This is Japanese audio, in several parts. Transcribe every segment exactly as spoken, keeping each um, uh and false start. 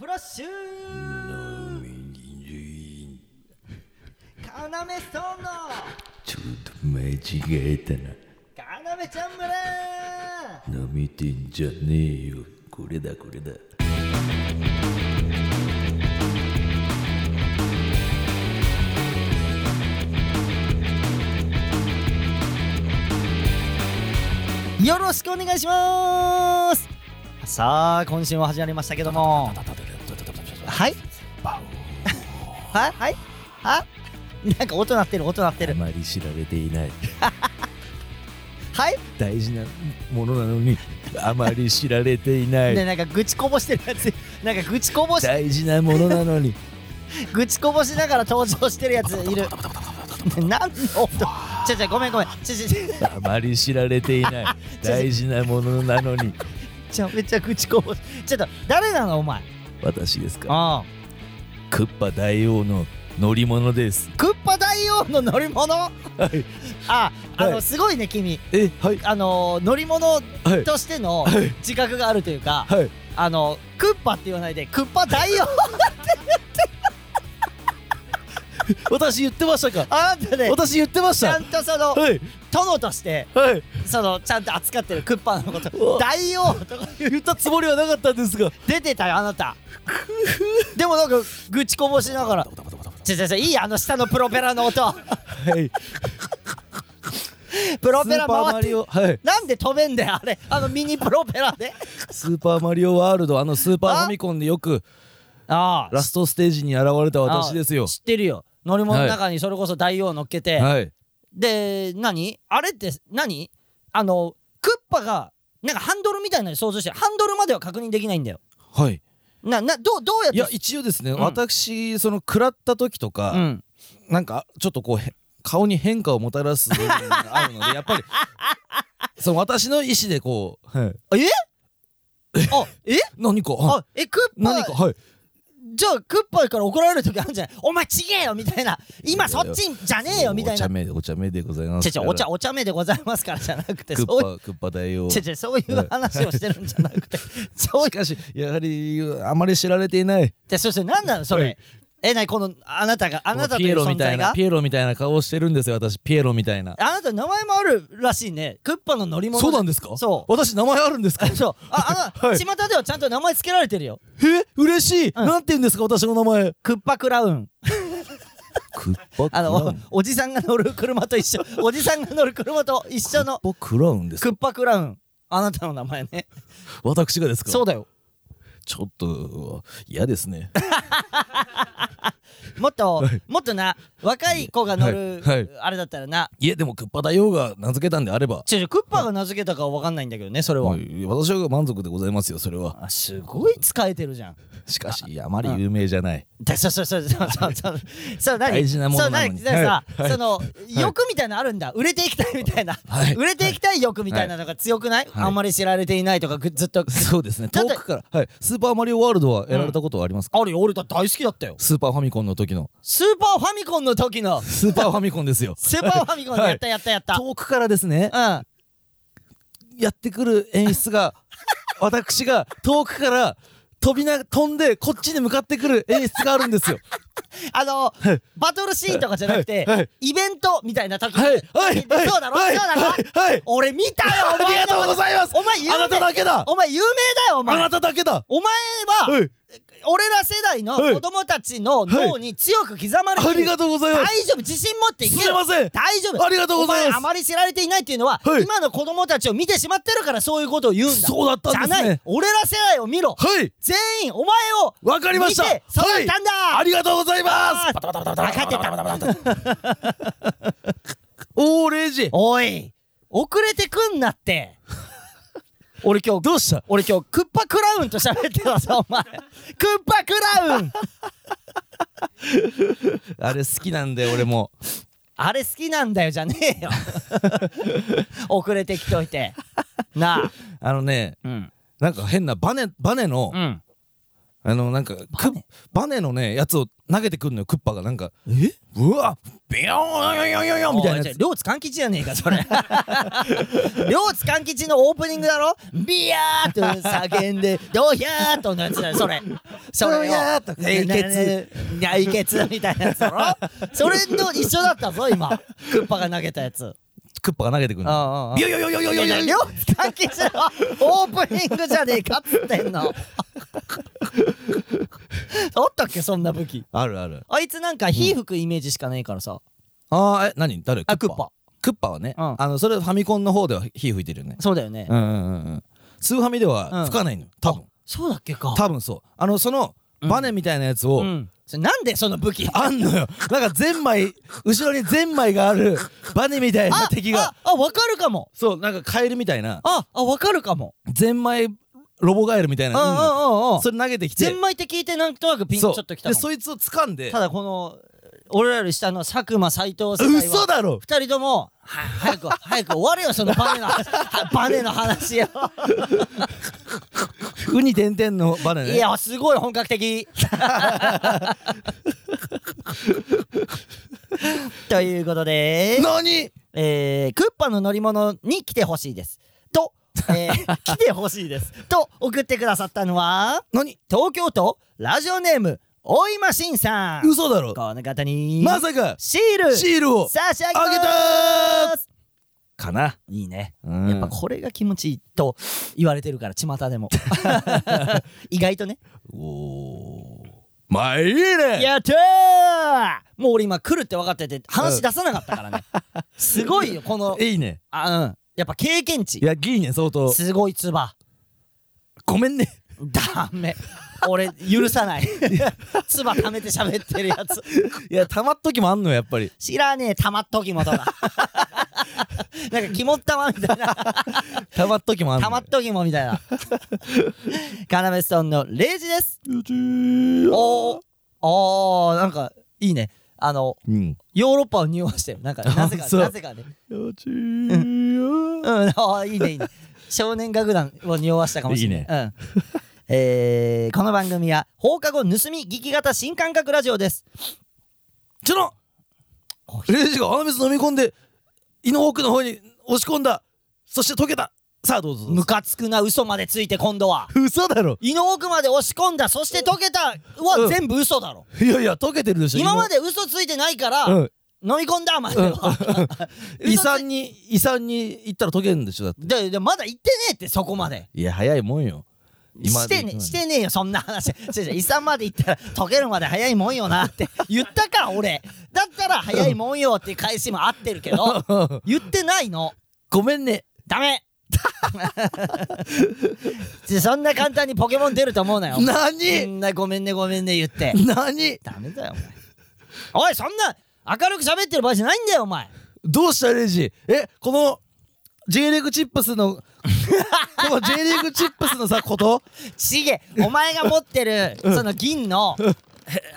フラッシュカナメストーンのちょっと間違えたなカナメちゃん村なめてんじゃねえよこれだこれだよろしくお願いします。さあ今週も始まりましたけどもはいはいはいはなんか音鳴ってる音鳴ってるあまり知られていないはい大事なものなのにあまり知られていないねなんか愚痴こぼしてるやつなんか愚痴こぼし大事なものなのに愚痴こぼしながら登場してるやついるなんの音ちょちょごめんごめんちょちょちょあまり知られていない大事なものなのにちょめちゃくちこぼしちょっと誰なのお前私ですかああクッパ大王の乗り物ですクッパ大王の乗り物はいああの、はい、すごいね君えはいあの乗り物としての自覚があるというか、はいはい、あのクッパって言わないでクッパ大王私言ってましたかあなたね私言ってましたちゃんとその、はい、殿として、はい、そのちゃんと扱ってるクッパのこと大王とか言ったつもりはなかったんですが出てたよあなたでもなんか愚痴こぼしながらちょちょちょいいやあの下のプロペラの音はいプロペラ回って、はい、なんで飛べんだよあれあのミニプロペラでスーパーマリオワールドあのスーパーファミコンでよくああラストステージに現れた私ですよ知ってるよ乗り物の中にそれこそ大王乗っけて、はい、で何あれって何あのクッパがなんかハンドルみたいなのに操縦してハンドルまでは確認できないんだよはいななどうどうやっていや一応ですね、うん、私その食らった時とか、うん、なんかちょっとこう顔に変化をもたらす部分があるのでやっぱりその私の意思でこう、はい、えあえ何か、はい、あえクッパ何かはいじゃあクッパから怒られる時あるんじゃないお前ちげえよみたいな今そっちじゃねえよみたいなお茶目でお茶目でございますからちょちょお茶お茶目でございますからじゃなくてクッパそういうクッパ大王ちょちょそういう話をしてるんじゃなくてしかしやはりあまり知られていないでそして何なのそれ、はい、えなにこのあなたがあなたという存在がピエロみたいな顔をしてるんですよ私ピエロみたいなあなた名前もあるらしいねクッパの乗り物そうなんですかそう私名前あるんですかそうああの、はい、巷ではちゃんと名前つけられてるよえ嬉しい、うん、なんて言うんですか私の名前クッパクラウンクッパクラウンあの お, おじさんが乗る車と一緒おじさんが乗る車と一緒のクッパクラウンですクッパクラウンあなたの名前ね私がですかそうだよちょっと嫌ですねもっと、はい、もっとな若い子が乗る、はいはい、あれだったらないやでもクッパ大王が名付けたんであればちょちょクッパが名付けたかは分かんないんだけどねそれは、はい、私は満足でございますよそれはあすごい使えてるじゃんしかしあまり有名じゃないそうそうそうそうそうそうそう大事なものなのにそう何さ、はい、その、はい、欲みたいなのあるんだ売れていきたいみたいな、はい、売れていきたい欲みたいなのが強くない、はい、あんまり知られていないとかずっとそうですね遠くからはいスーパーマリオワールドはやられたことはありますか、うん、あるよ俺だ大好きだったよスーパーファミコンの時のスーパーファミコンの時のスーパーファミコンですよスーパーファミコンでやったやったやった、はい、遠くからですねうんやってくる演出が私が遠くから飛びな飛んでこっちに向かってくる演出があるんですよあのーはい、バトルシーンとかじゃなくて、はいはい、イベントみたいな時に、はいはい、そうだろ、はい、そうだろ、はいはい、俺見たよお前ありがとうございますお前有名あなただけだお前有名だよお前あなただけだお前は、はい、俺ら世代の子供たちの脳に強く刻まれてる、はいはい、ありがとうございます大丈夫自信持っていけるすいません大丈夫ありがとうございますお前あまり知られていないっていうのは、はい、今の子供たちを見てしまってるからそういうことを言うんだそうだったんですねじゃない俺ら世代を見ろ、はい、全員お前を分かりました見て育ったんだ、はい、ありがとうございますおーレイジおい遅れてくんなって俺今日どうした俺今日クッパクラウンと喋ってたぞお前クッパクラウンあれ好きなんだよ俺もあれ好きなんだよじゃねえよ遅れてきといてなああのね、うん、なんか変なバネバネの、うんあのなんかバ ネ, バネのねやつを投げてくんのよクッパがなんかえうわビヨーンヨヨヨヨヨみたいな両津勘吉やねえかそれ両津勘吉のオープニングだろビヤーと叫んでドヒャーとのやつだよそれそれよ内血内血みたいなやつだろそれと一緒だったぞ今クッパが投げたやつクッパが投げてくるのビヨヨヨヨヨヨヨヨ両津勘吉のオープニングじゃねえかっつってんのあったっけそんな武器あるあるあいつなんか火吹くイメージしかないからさ、うん、あーえ何誰クッパあクッパクッパはね、うん、あのそれファミコンの方では火吹いてるよねそうだよねうんうんうんうんスーファミでは吹かないの、うん、多分そうだっけか多分そうあのそのバネみたいなやつを、うんうん、それなんでその武器あんのよなんかゼンマイ後ろにゼンマイがあるバネみたいな敵がああわかるかもそうなんかカエルみたいなああわかるかもゼンマイロボガエルみたいなあああああそれ投げてきてゼンマイって聞いてなんとなくピンちょっときたのでそいつを掴んでただこの俺らより下の佐久間斎藤世代は嘘だろふたりとも早く早く終われよそのバネの話バネの話よウニてんてんのバネねいやすごい本格的ということで何、えー、クッパの乗り物に来てほしいですとえー、来てほしいですと送ってくださったのは何東京都ラジオネーム大今しんさん嘘だろこの方にまさかシールシールを差し上げますかないいね、うん、やっぱこれが気持ちいいと言われてるから巷でも意外とねおーまあいいねやったーもう俺今来るって分かってて話出さなかったからね、うん、すごいよこのいいねあうんやっぱ経験値いやギーね相当すごいツバごめんねダメ俺許さないツバ溜めて喋ってるやついや溜まっときもあんのやっぱり知らねえ溜まっときもとかなんか肝っ玉みたいな溜まっときもあんの溜まっときもみたいなカナメストーンのれいじですおーおーなんかいいねあの、うん、ヨーロッパを匂わしてるなんかなぜかなぜかねよちーうん、うん、あいいねいいね少年楽団を匂わしたかもしれないいいね、うんえー、この番組は放課後盗み聞き型新感覚ラジオですちょのレイジが鼻水飲み込んで胃の奥の方に押し込んだそして溶けたさあどうぞムカつくな嘘までついて今度は嘘だろ胃の奥まで押し込んだそして溶けたは、うん、全部嘘だろいやいや溶けてるでしょ今まで嘘ついてないから、うん、飲み込んだまでは、うん、胃酸に胃酸に行ったら溶けるんでしょだってででまだ行ってねえってそこまでいや早いもんよ今してねしてねえよそんな話胃酸まで行ったら溶けるまで早いもんよなって言ったか俺だったら早いもんよっていう返しも合ってるけど言ってないのごめんねダメそんな簡単にポケモン出ると思うなよ何そんなごめんねごめんね言って何ダメだよお前おいそんな明るく喋ってる場合じゃないんだよお前どうしたレイジえこの J リーグチップスのこの J リーグチップスのさことちげお前が持ってるその銀の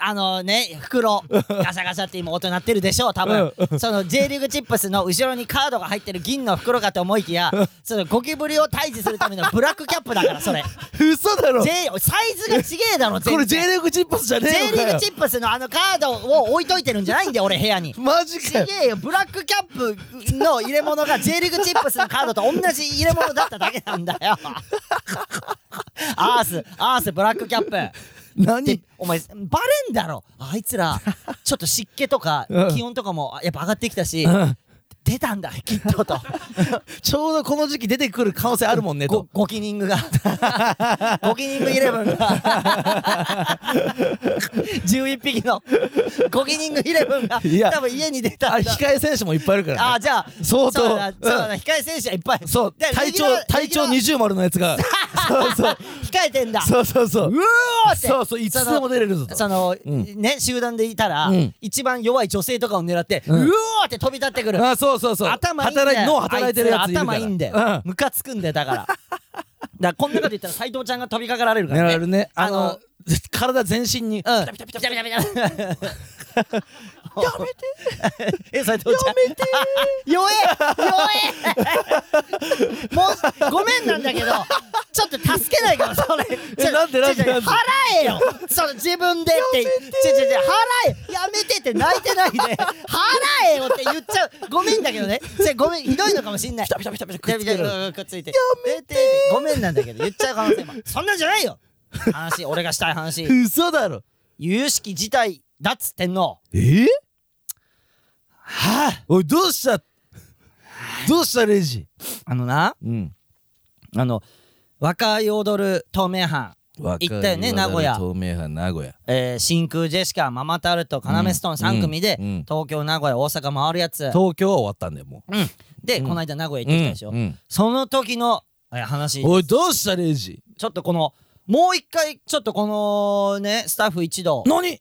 あのね袋ガシャガシャって今音鳴ってるでしょう多分、うん、その J リーグチップスの後ろにカードが入ってる銀の袋かと思いきやそのゴキブリを退治するためのブラックキャップだからそれ嘘だろ、J、サイズがちげえだろこれ J リーグチップスじゃねえのかよ J リーグチップスのあのカードを置いといてるんじゃないんだよ俺部屋にマジかよちげえよブラックキャップの入れ物が J リーグチップスのカードと同じ入れ物だっただけなんだよアースアースブラックキャップ何お前バレんだろあいつらちょっと湿気とか気温とかもやっぱ上がってきたし、うん、出たんだきっととちょうどこの時期出てくる可能性あるもんねとゴキニングがゴキニングイレブンがじゅういっぴきのゴキニングイレブンが多分家に出たんだ控え選手もいっぱいいるから、ね、あじゃあ相当そうだ、うん、そうだ控え選手はいっぱいそう体調体調にじゅう丸のやつがそうそう控えてんだそうそうそううーってそうそういつでも出れるぞとその、うん、ね集団でいたら、うん、一番弱い女性とかを狙って、うん、うおーって飛び立ってくるあそうそうそう頭いいんだよ脳働いてるやついるから頭いいんだよ、うん、ムカつくんだよだからだからこんなこと言ったら斎藤ちゃんが飛びかかられるからね狙われるねあの、あの体全身に、うん、ピタピタピタピタピタやめてえ、斉藤ちゃんやめて弱え弱えもうごめんなんだけどちょっと助けないからそれえ、なんでなんで払えよその自分でってやめてちょちょちょ払えやめてって泣いてないで払えよって言っちゃうごめんだけどねごめんひどいのかもしんないピタピタピタピタくっつけるくっついてやめてごめんなんだけど言っちゃう可能性もそんなんじゃないよ話俺がしたい話嘘だろ由々しき事態だっつってんのえー、はあ、おいどうしたどうしたレジあのな、うん、あの若い踊る透明班行ったよね名古屋透明班名古屋、えー、真空ジェシカママタルトカナメストーンさん組で、うんうん、東京名古屋大阪回るやつ東京は終わったんだよもう、うん、で、うん、この間名古屋行ってきたでしょ、うんうん、その時の話おいどうしたレジちょっとこのもう一回ちょっとこのねスタッフ一同何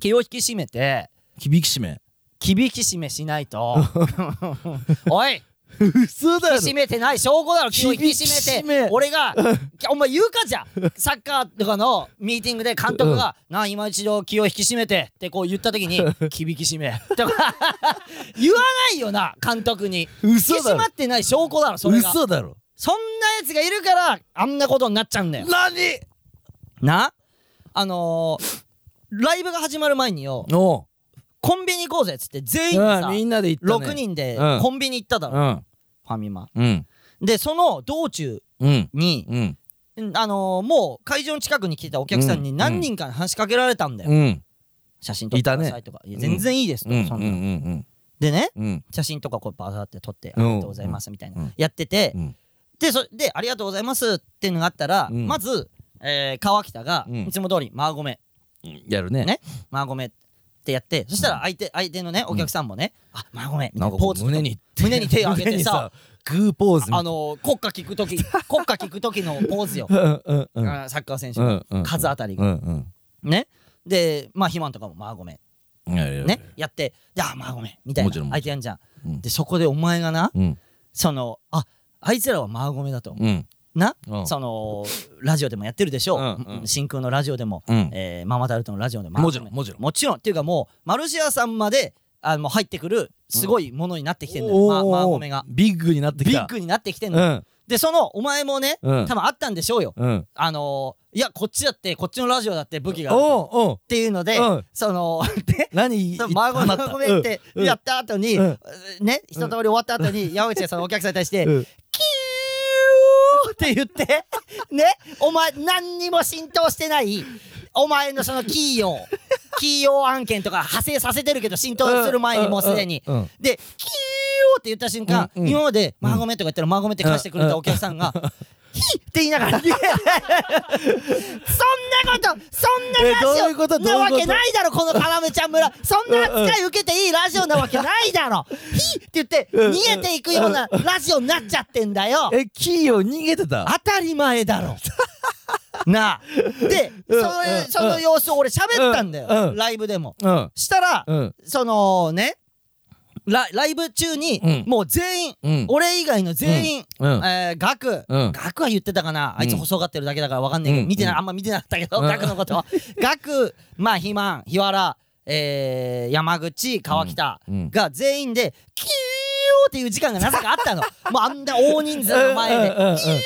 気を引き締めて気引き締め気引き締めしないとおい嘘だろ引き締めてない証拠だろ気を引き締めて俺がお前言うかじゃサッカーとかのミーティングで監督がな今一度気を引き締めてってこう言った時に気引き締めとか言わないよな監督に嘘だろ引き締まってない証拠だろそれが嘘だろそんなやつがいるからあんなことになっちゃうんだよなになあのーライブが始まる前によおコンビニ行こうぜっつって全員さみんなで行ったねろくにんでコンビニ行っただろ、うん、ファミマ、うん、でその道中に、うん、あのー、もう会場の近くに来てたお客さんに何人かに話しかけられたんだよ、うん、写真撮ってくださいとかいや全然いいですとかそんな、うんうんうんうん、でね、うん、写真とかこうバーって撮ってありがとうございますみたいな、うん、やってて、うん、でそでありがとうございますっていうのがあったら、うん、まず、えー、川北がいつも通りマーゴメやるねねマーゴメってやってそしたら相手、うん、相手のねお客さんもね、うん、あマーゴメなんかポーズ胸に胸に手を上げてさグーポーズあのー、国歌聞くとき国歌聞くときのポーズようん、うん、あサッカー選手の数あたりが、うんうん、ねでまあ肥満とかもマーゴメねやってじゃあマーゴメみたいな相手やんじゃん、うん、でそこでお前がな、うん、そのああいつらはマーゴメだと、うんなそのラジオでもやってるでしょう、うんうん、真空のラジオでも、うんえー、ママタルトのラジオでももちろんもちろんもちろんっていうかもうマルシアさんまであの入ってくるすごいものになってきてんだよ、うん、マーゴメがビッグになってきたビッグになってきてんの、うん、でそのお前もね、うん、多分あったんでしょうよ、うん、あのー、いやこっちだってこっちのラジオだって武器があるっていうので、うん、その何そのマーゴメってやった後に、うん、ね一通り終わった後に矢口がそのお客さんに対して、うんって言ってねお前何にも浸透してないお前のその企業企業案件とか派生させてるけど浸透する前にもうすでに、うんうん、でキーオーって言った瞬間、うんうん、今までマーゴメとか言ったらマーゴメって返してくれたお客さんが、うんうん、ヒーって言いながらそんなことそんなラジオなわけないだろこのカナメちゃん村そんな扱い受けていいラジオなわけないだろヒーって言って逃げていくようなラジオになっちゃってんだよえキーを逃げてた当たり前だろなあでそれその様子を俺喋ったんだよライブでもしたらそのねラ, ライブ中に、うん、もう全員、うん、俺以外の全員、うんえー、ガク、うん、ガクは言ってたかな、うん、あいつ細がってるだけだからわかんないけど、うん、見てなあんま見てなかったけど、うん、ガクのことはガク、まあ、肥満、日原、えー、山口、川北が全員で、うん、キューっていう時間がなぜかあったのもうあんな大人数の前でキュー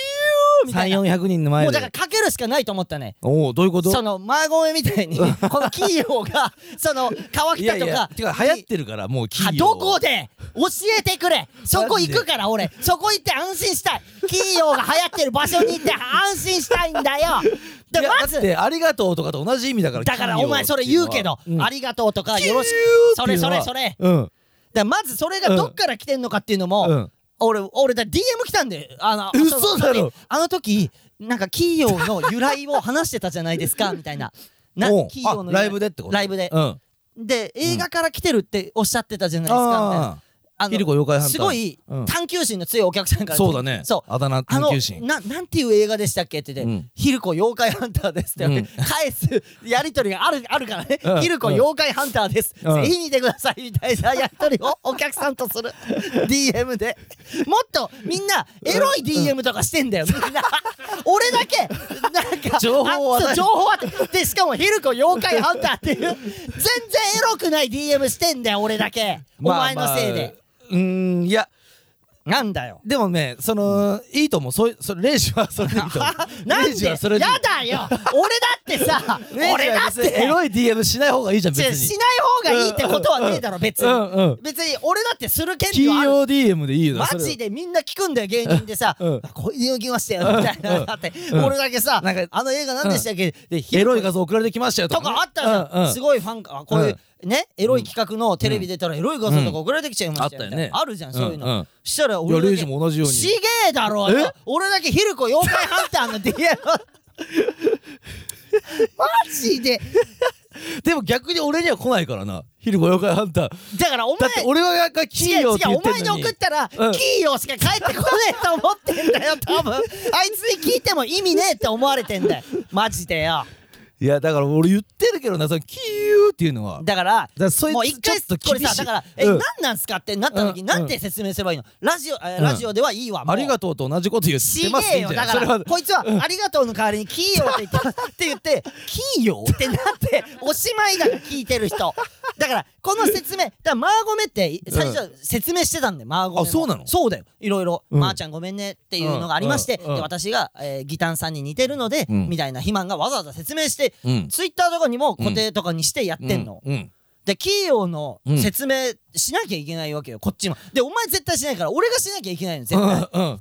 みたいなさんぜんよんひゃくにんの前でもうだからかけるしかないと思ったねおおどういうことそのマーゴメみたいにこの企業がその川北とかいやいやてか流行ってるからもう企業どこで教えてくれそこ行くから俺そこ行って安心したい企業が流行ってる場所に行って安心したいんだよだからまずだってありがとうとかと同じ意味だからだからお前それ言うけど、うん、ありがとうとかよろしくそれそれそれ、うん、だからまずそれがどっから来てんのかっていうのも、うん俺、俺だ ディーエム 来たんであの嘘だろあの時なんか企業の由来を話してたじゃないですかみたいなな企業のライブでってことライブで、うん、で映画から来てるっておっしゃってたじゃないですかみたいなあのすごい探求心の強いお客さんから、うん、そうだね、そうあだ名探求心、あの な, なんていう映画でしたっけって言って、うん、ヒルコ妖怪ハンターですって、うん、返すやり取りがあ る, あるからね、うん、ヒルコ妖怪ハンターです、うん、ぜひ見てくださいみたいなやり取りをお客さんとするディーエム でもっとみんなエロい ディーエム とかしてんだよ、みんな俺だけなんか情報はない、情報はで、しかもヒルコ妖怪ハンターっていう全然エロくない ディーエム してんだよ俺だけ、まあ、お前のせいで、まあ、うーんいやなんだよ。でもね、その、うん、いいと思う。そそれレイジはそれでいいと思う。なんで？はそれでいい。やだよ。俺だってさ、俺だってエロい ディーエム しない方がいいじゃん別に。しない方がいいってことはねえだろ別に。うんうん、別に俺だってする権利はある。企業 ディーエム でいいよ。マジでみんな聞くんだよ芸人でさ、うん、こういうの来ましたよみたいな、うん、だって、うん、俺だけさ、なんかあの映画なんでしたっけ、うん、でエロい画像送られてきましたよとか、ね、とかあったじゃん、うんうん、すごいファンかこういう。うんね、エロい企画のテレビ出たらエロい画像とか送られてきちゃいましたよ、うん、あったよね、あるじゃん、うん、そういうの、うん、したら俺だけレイジも同じようにちげえだろえ俺だけヒルコ妖怪ハンターの ディーエム マジででも逆に俺には来ないからなヒルコ妖怪ハンターだからお前だって俺はキーヨーって言ってんのに、違う違う、お前に送ったら、うん、キーヨーしか返ってこねえと思ってんだよ多分あいつに聞いても意味ねえって思われてんだよマジでよ。いやだから俺言ってるけどな、そのキーユーっていうのはだから、だからそいつもう一回ちょっと厳しいこれさ、だから、うん、え、なんなんすかってなった時に、うん、なんて説明すればいいの、ラジオ、えーうん、ラジオではいいわもうありがとうと同じこと言ってますって言うんじゃない、だからこいつは、うん、ありがとうの代わりにキーヨーって言ってって言ってキーヨーってなっておしまいだから聞いてる人だからこの説明だからマーゴメって最初説明してたんで、うん、マーゴメもあそうなの、そうだよいろいろ、うん、まー、あ、ちゃんごめんねっていうのがありまして、うんうん、で私が、えー、ギタンさんに似てるので、うん、みたいな肥満がわざわざ説明してうん、ツイッターとかにも固定とかにしてやってんの、うんうん、でキーヨーの説明しなきゃいけないわけよこっちも、でお前絶対しないから俺がしなきゃいけないの絶対、うんうん、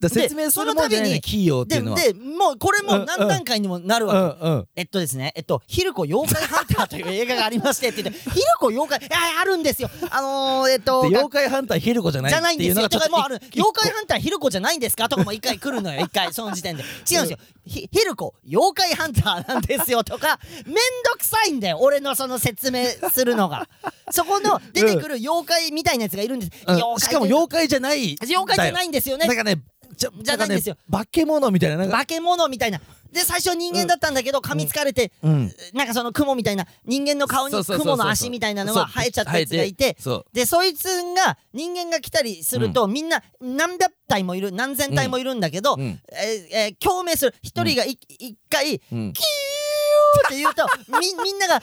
だ説明するもんじゃないねキーヨーっていうのは で, でもうこれも何段階にもなるわけ、うんうん、えっとですねえっとヒルコ妖怪ハンターという映画がありましてって言ってヒルコ妖怪ああるんですよあのー、えっと妖怪ハンターヒルコじゃないっていうのがちょっともうある妖怪ハンターヒルコじゃないんですかとかも一回来るのよ一回その時点で違うんですよヒルコ妖怪ハンターなんですよとかめんどくさいんだよ俺のその説明するのがそこの出てくる妖怪みたいなやつがいるんです、うん、妖怪しかも妖怪じゃない妖怪じゃないんですよねなんかねじ ゃ, じゃないんですよ、ね、化け物みたい な, なんか化け物みたいなで最初人間だったんだけど噛みつかれて、うん、なんかその雲みたいな人間の顔に雲の足みたいなのが生えちゃったやつがいてでそいつが人間が来たりすると、うん、みんな何百体もいる何千体もいるんだけど、うんえーえー、共鳴する一人が一、うん、回、うん、キーって言うと み, みんなが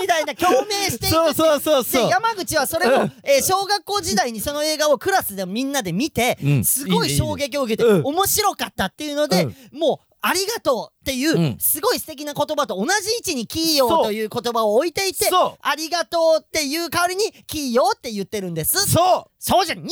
みたいな共鳴していくそうそうそうそうで山口はそれを、うんえー、小学校時代にその映画をクラスでみんなで見て、うん、すごい衝撃を受けて、うん、面白かったっていうので、うん、もうありがとうっていう、うん、すごい素敵な言葉と同じ位置にキーヨーという言葉を置いていてありがとうっていう代わりにキーヨーって言ってるんです。そうそうじゃに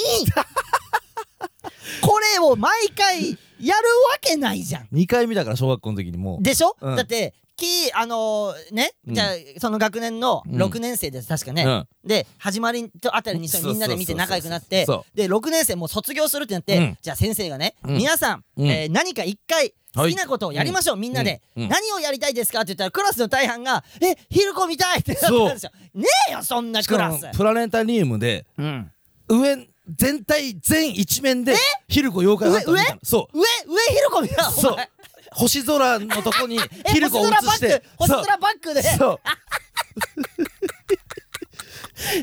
これを毎回やるわけないじゃんにかいめだから小学校の時にもうでしょ、うん、だってキーあのー、ね、うん、じゃあその学年のろくねん生です確かね、うん、で始まりあたりにみんなで見て仲良くなってでろくねん生もう卒業するってなって、うん、じゃあ先生がね、うん、皆さん、うんえー、何かいっかい好きなことをやりましょう、はい、みんなで、うん、何をやりたいですかって言ったらクラスの大半がえヒルコ見たいってなったんですよ。ねえよそんなクラスプラネタリウムで、うん、上全体全一面でヒルコ妖怪ハンターみたいなそう上上ヒルコみたいなそう星空のとこにヒルコを映して星空バックでそう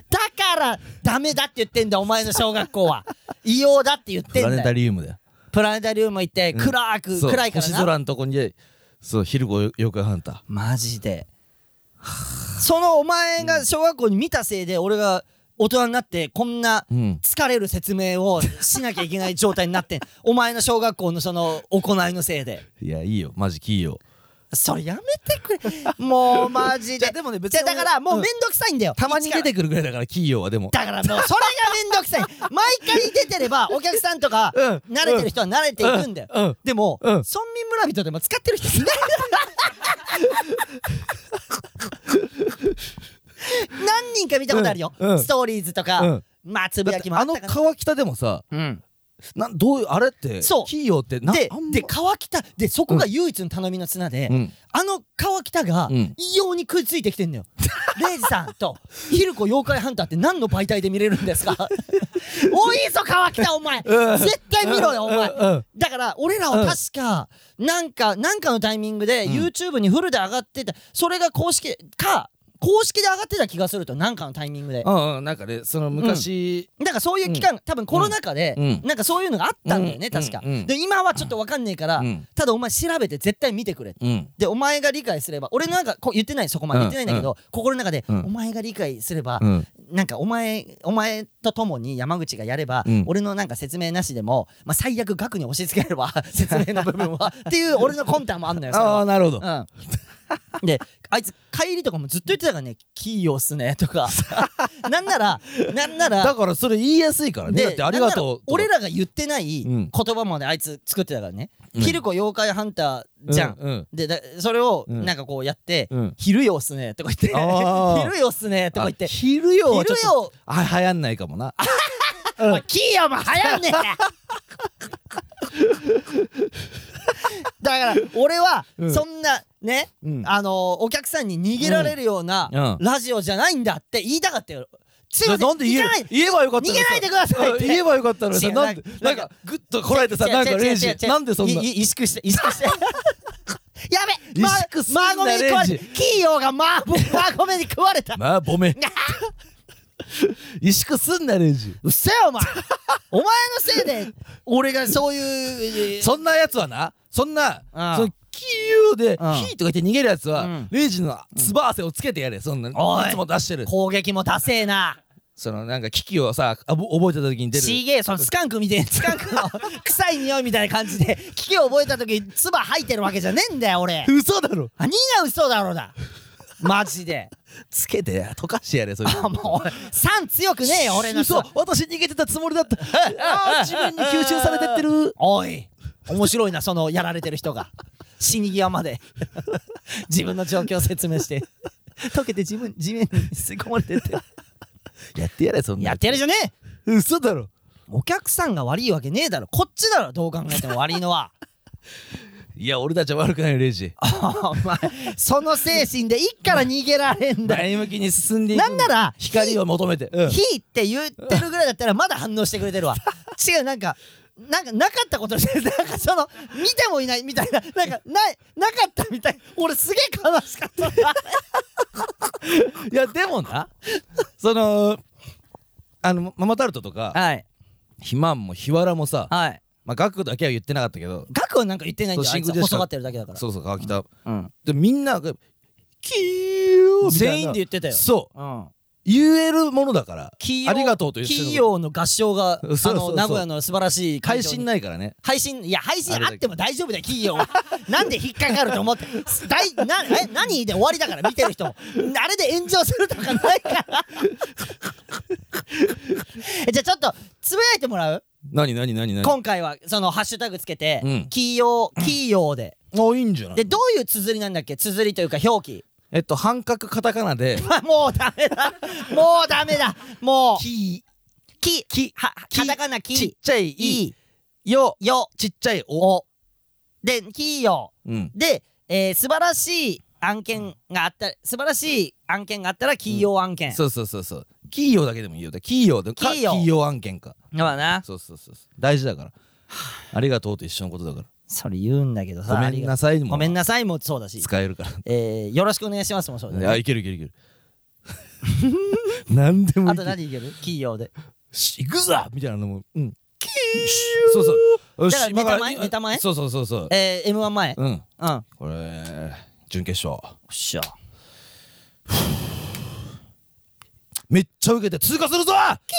だからダメだって言ってんだお前の小学校は異様だって言ってんだよプラネタリウムだよプラネタリウム行って暗く、うん、暗いからな星空のとこにそうヒルコ妖怪ハンターマジでそのお前が小学校に見たせいで俺が大人になってこんな疲れる説明をしなきゃいけない状態になってんお前の小学校のその行いのせいでいやいいよマジキーよそれやめてくれもうマジでじゃでもね別にだからもうめんどくさいんだよ、うん、たまに出てくるぐらいだからキーヨーはでもだからもうそれがめんどくさい毎回出てればお客さんとか慣れてる人は慣れていくんだよ、うんうん、でも、うん、村民村人でも使ってる人いない何人か見たことあるよ、うんうん、ストーリーズとか、うん、まあつぶやきもあったかなあの川北でもさ、うん、なんどうあれって企業ってなで、で川北でそこが唯一の頼みの綱で、うん、あの川北が異様に食いついてきてんのよ、うん、レイジさんとヒルコ妖怪ハンターって何の媒体で見れるんですかおいぞ川北お前、うん、絶対見ろよお前、うん、だから俺らは確か、うん、なんかなんかのタイミングで YouTube にフルで上がってた、それが公式か公式で上がってた気がすると、なんかのタイミングで、うんうん、なんかねその昔、うん、なんかそういう期間、うん、多分コロナ禍で、うん、なんかそういうのがあったんだよね、うん、確か、うん、で今はちょっと分かんねえから、うん、ただお前調べて絶対見てくれ、うん、でお前が理解すれば俺なんかこ言ってない、そこまで言ってないんだけど、うん、心の中で、うん、お前が理解すれば、うん、なんかお前お前と共に山口がやれば、うん、俺のなんか説明なしでも、まあ、最悪額に押し付ければ説明の部分はっていう俺の魂胆もあんのよそれは。ああなるほど、うんであいつ帰りとかもずっと言ってたからね、キーよっすねとかなんならなんならだからそれ言いやすいからね、だってありがとうと俺らが言ってない言葉まであいつ作ってたからね、うん、ヒルコ妖怪ハンターじゃん、うんうん、でだそれをなんかこうやって、うん、昼よっすねとか言って昼よっすねとか言って昼よはちょっとはやんないかもなおいキーよもはやんねえだから俺はそんなね、うん、あのー、お客さんに逃げられるようなラジオじゃないんだって言いたかったよ、すいません、なんで言えない、言えばよかったのに、逃げないでくださいって言えばよかったのにさ、なんでなんかグッとこらえてさ、なんかレイジなんでそんな萎縮して萎縮してやべ、ま、マーゴメに食われキーヨーがマーゴメに食われたマーボメ萎縮すんなレイジ、うっせえお前お前のせいで俺がそういうそんなやつはな、そんなそのキーで、うん、ヒーとか言って逃げるやつは、うん、レイジのつば汗をつけてやれ、そんな、うん、いつも出してる攻撃もダセえなそのなんか危機をさ覚えてた時に出るちげえ、そのスカンクみたいなスカンクの臭い匂いみたいな感じで危機を覚えた時に唾吐いてるわけじゃねえんだよ俺、嘘だろ、何が嘘だろうだマジでつけて溶かしてやれ、それあもう酸強くねえよ俺の人、嘘、私逃げてたつもりだったあ自分に吸収されてってるおい面白いなそのやられてる人が死に際まで自分の状況を説明して溶けて自分地面に吸い込まれてってやってやれ、そんなやってやれじゃねえ、嘘だろ、お客さんが悪いわけねえだろ、こっちだろどう考えても悪いのはいや俺たちは悪くないよレイジお前その精神で一から逃げられんだ前向きに進んでいく、なんなら光を求めて「火」って言ってるぐらいだったらまだ反応してくれてるわ違う、なんかなんかなかったことしてなんかその見てもいないみたいな、なんかないなかったみたい、俺すげえ悲しかったいやでもなそのあのママタルトとか、はい、肥満もヒワラもさ、はい、まあガクだけは言ってなかったけど、ガクはなんか言ってないんだよ、あいつ細がってるだけだから、そうそう川北、うん、でみんなキー全員で言ってたよ、そう、うん、言えるものだからありがとうという企業の合唱がそうそうそう、あの名古屋の素晴らしい配信ないからね、配信いや配信あっても大丈夫だよ企業なんで引っかかると思ってだいなえ何で終わりだから見てる人あれで炎上するとかないからじゃあちょっとつぶやいてもらう、何何何何今回はそのハッシュタグつけて、うん、企業企業で、うん、あいいんじゃないで、どういう綴りなんだっけ、綴りというか表記、えっと半角カタカナでもうダメだもうダメだもうキーキキはカタカナキーちっちゃいイヨヨちっちゃいオでキーヨ、うん、で、えー、素晴らしい案件があった、素晴らしい案件があったらキーヨ案件、うん、そうそうそうそう、キーヨだけでもいいよ、キーヨでかキーヨ案件かだな、そうそうそうそう大事だからありがとうと一緒のことだから、それ言うんだけどさ、ごめんなさいもごめんなさいもそうだし使えるから、えー、よろしくお願いしますもそうだね、あいけるいけるいける何でもいける、あと何いける企業で行くぞみたいなのも、うん企業そうそうだからネタ前ネタ前そうそうそうそう、えー、エムワン 前、うんうん、これ準決勝よっしゃめっちゃ受けて通過するぞキ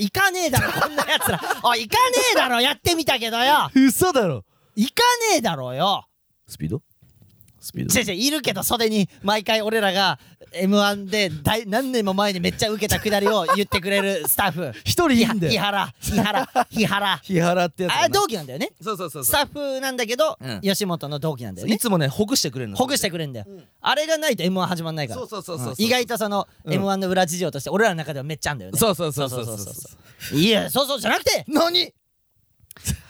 ー行かねえだろこんなやつらおい行かねえだろやってみたけどよ嘘だろ行かねえだろよ、スピードスピード先生いるけど、袖に毎回俺らが エムワン で大何年も前にめっちゃウケたくだりを言ってくれるスタッフ一人いるんだよ、日原日原日原日原ってやつ、あ同期なんだよね、そうそうそうそうスタッフなんだけど、うん、吉本の同期なんだよね、いつもねほぐしてくれるの、ほぐしてくれるんだよ、うん、あれがないと エムワン 始まんないから、そうそうそうそう、うん、意外とその、うん、エムワン の裏事情として俺らの中ではめっちゃあんだよね、そうそうそうそうそうそうそういやそうそうじゃなくて何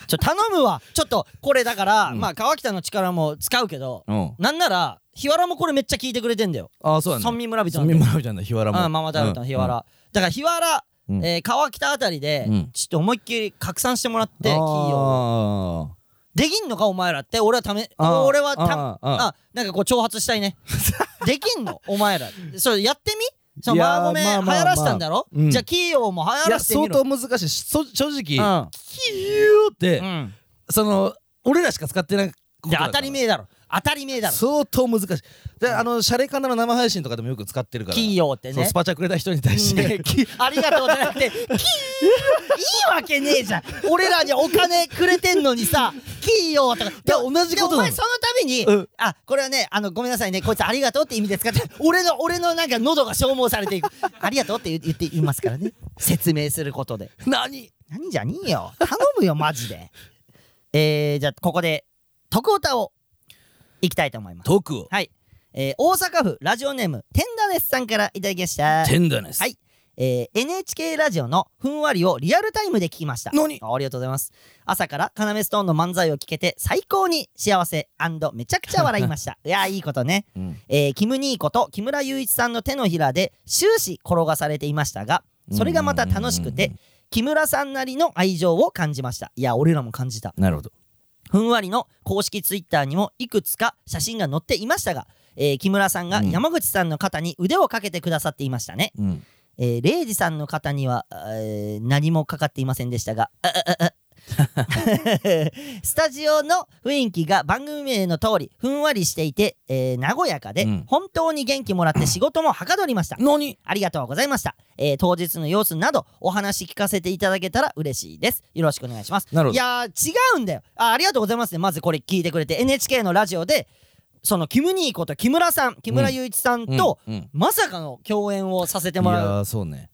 ちょ頼むわちょっとこれだから、うん、まあ川北の力も使うけど、うん、なんなら日原もこれめっちゃ聞いてくれてんだよ。ああそうなんだ。村民村人なんだ。村民村人なんだ日原も。ああママタルトの日原、うんうん、だから日原、うんえー、川北あたりで、うん、ちょっと思いっきり拡散してもらって、うん、企業できんのかお前らって俺はため俺はたああなんかこう挑発したいねできんのお前らそれやってみそのマーゴメ流行らせたんだろ、まあまあまあうん、じゃあ企業も流行らせてみろ。いや相当難しい正直企業、うん、って、うん、その俺らしか使ってないことだから当たり前だろ当たり前だろ相当難しいで、うん、あのシャレカナの生配信とかでもよく使ってるから企業ってねスパチャくれた人に対して、ね、ありがとうじゃなくて企業いいわけねえじゃん俺らにお金くれてんのにさ企業とかで同じことなのでお前そのために、うん、あこれはねあのごめんなさいねこいつありがとうって意味で使って俺の俺のなんか喉が消耗されていくありがとうって言っていますからね説明することで何何じゃねえよ頼むよマジでえーじゃあここで徳歌をいきたいと思います。トークをはい、えー、大阪府ラジオネームテンダネスさんからいただきました。テンダネスはい、えー、エヌエイチケー ラジオのふんわりをリアルタイムで聞きました。何 あ, ありがとうございます。朝からカナメストーンの漫才を聞けて最高に幸せ&めちゃくちゃ笑いましたいやいいことね、うんえー、キムニーこと木村雄一さんの手のひらで終始転がされていましたがそれがまた楽しくて木村さんなりの愛情を感じました。いや俺らも感じた。なるほど。ふんわりの公式ツイッターにもいくつか写真が載っていましたが、えー、木村さんが山口さんの肩に腕をかけてくださっていましたね。うんえー、レイジさんの肩には、えー、何もかかっていませんでしたがあああスタジオの雰囲気が番組名の通りふんわりしていて、えー、和やかで、うん、本当に元気もらって仕事もはかどりました。何ありがとうございました。えー、当日の様子などお話聞かせていただけたら嬉しいです。よろしくお願いします。なるほど。いや違うんだよ。 あ, ありがとうございますね。まずこれ聞いてくれて エヌエイチケー のラジオでそのキムニーこと木村さん木村雄一さんと、うんうん、まさかの共演をさせてもらういやそう、ね、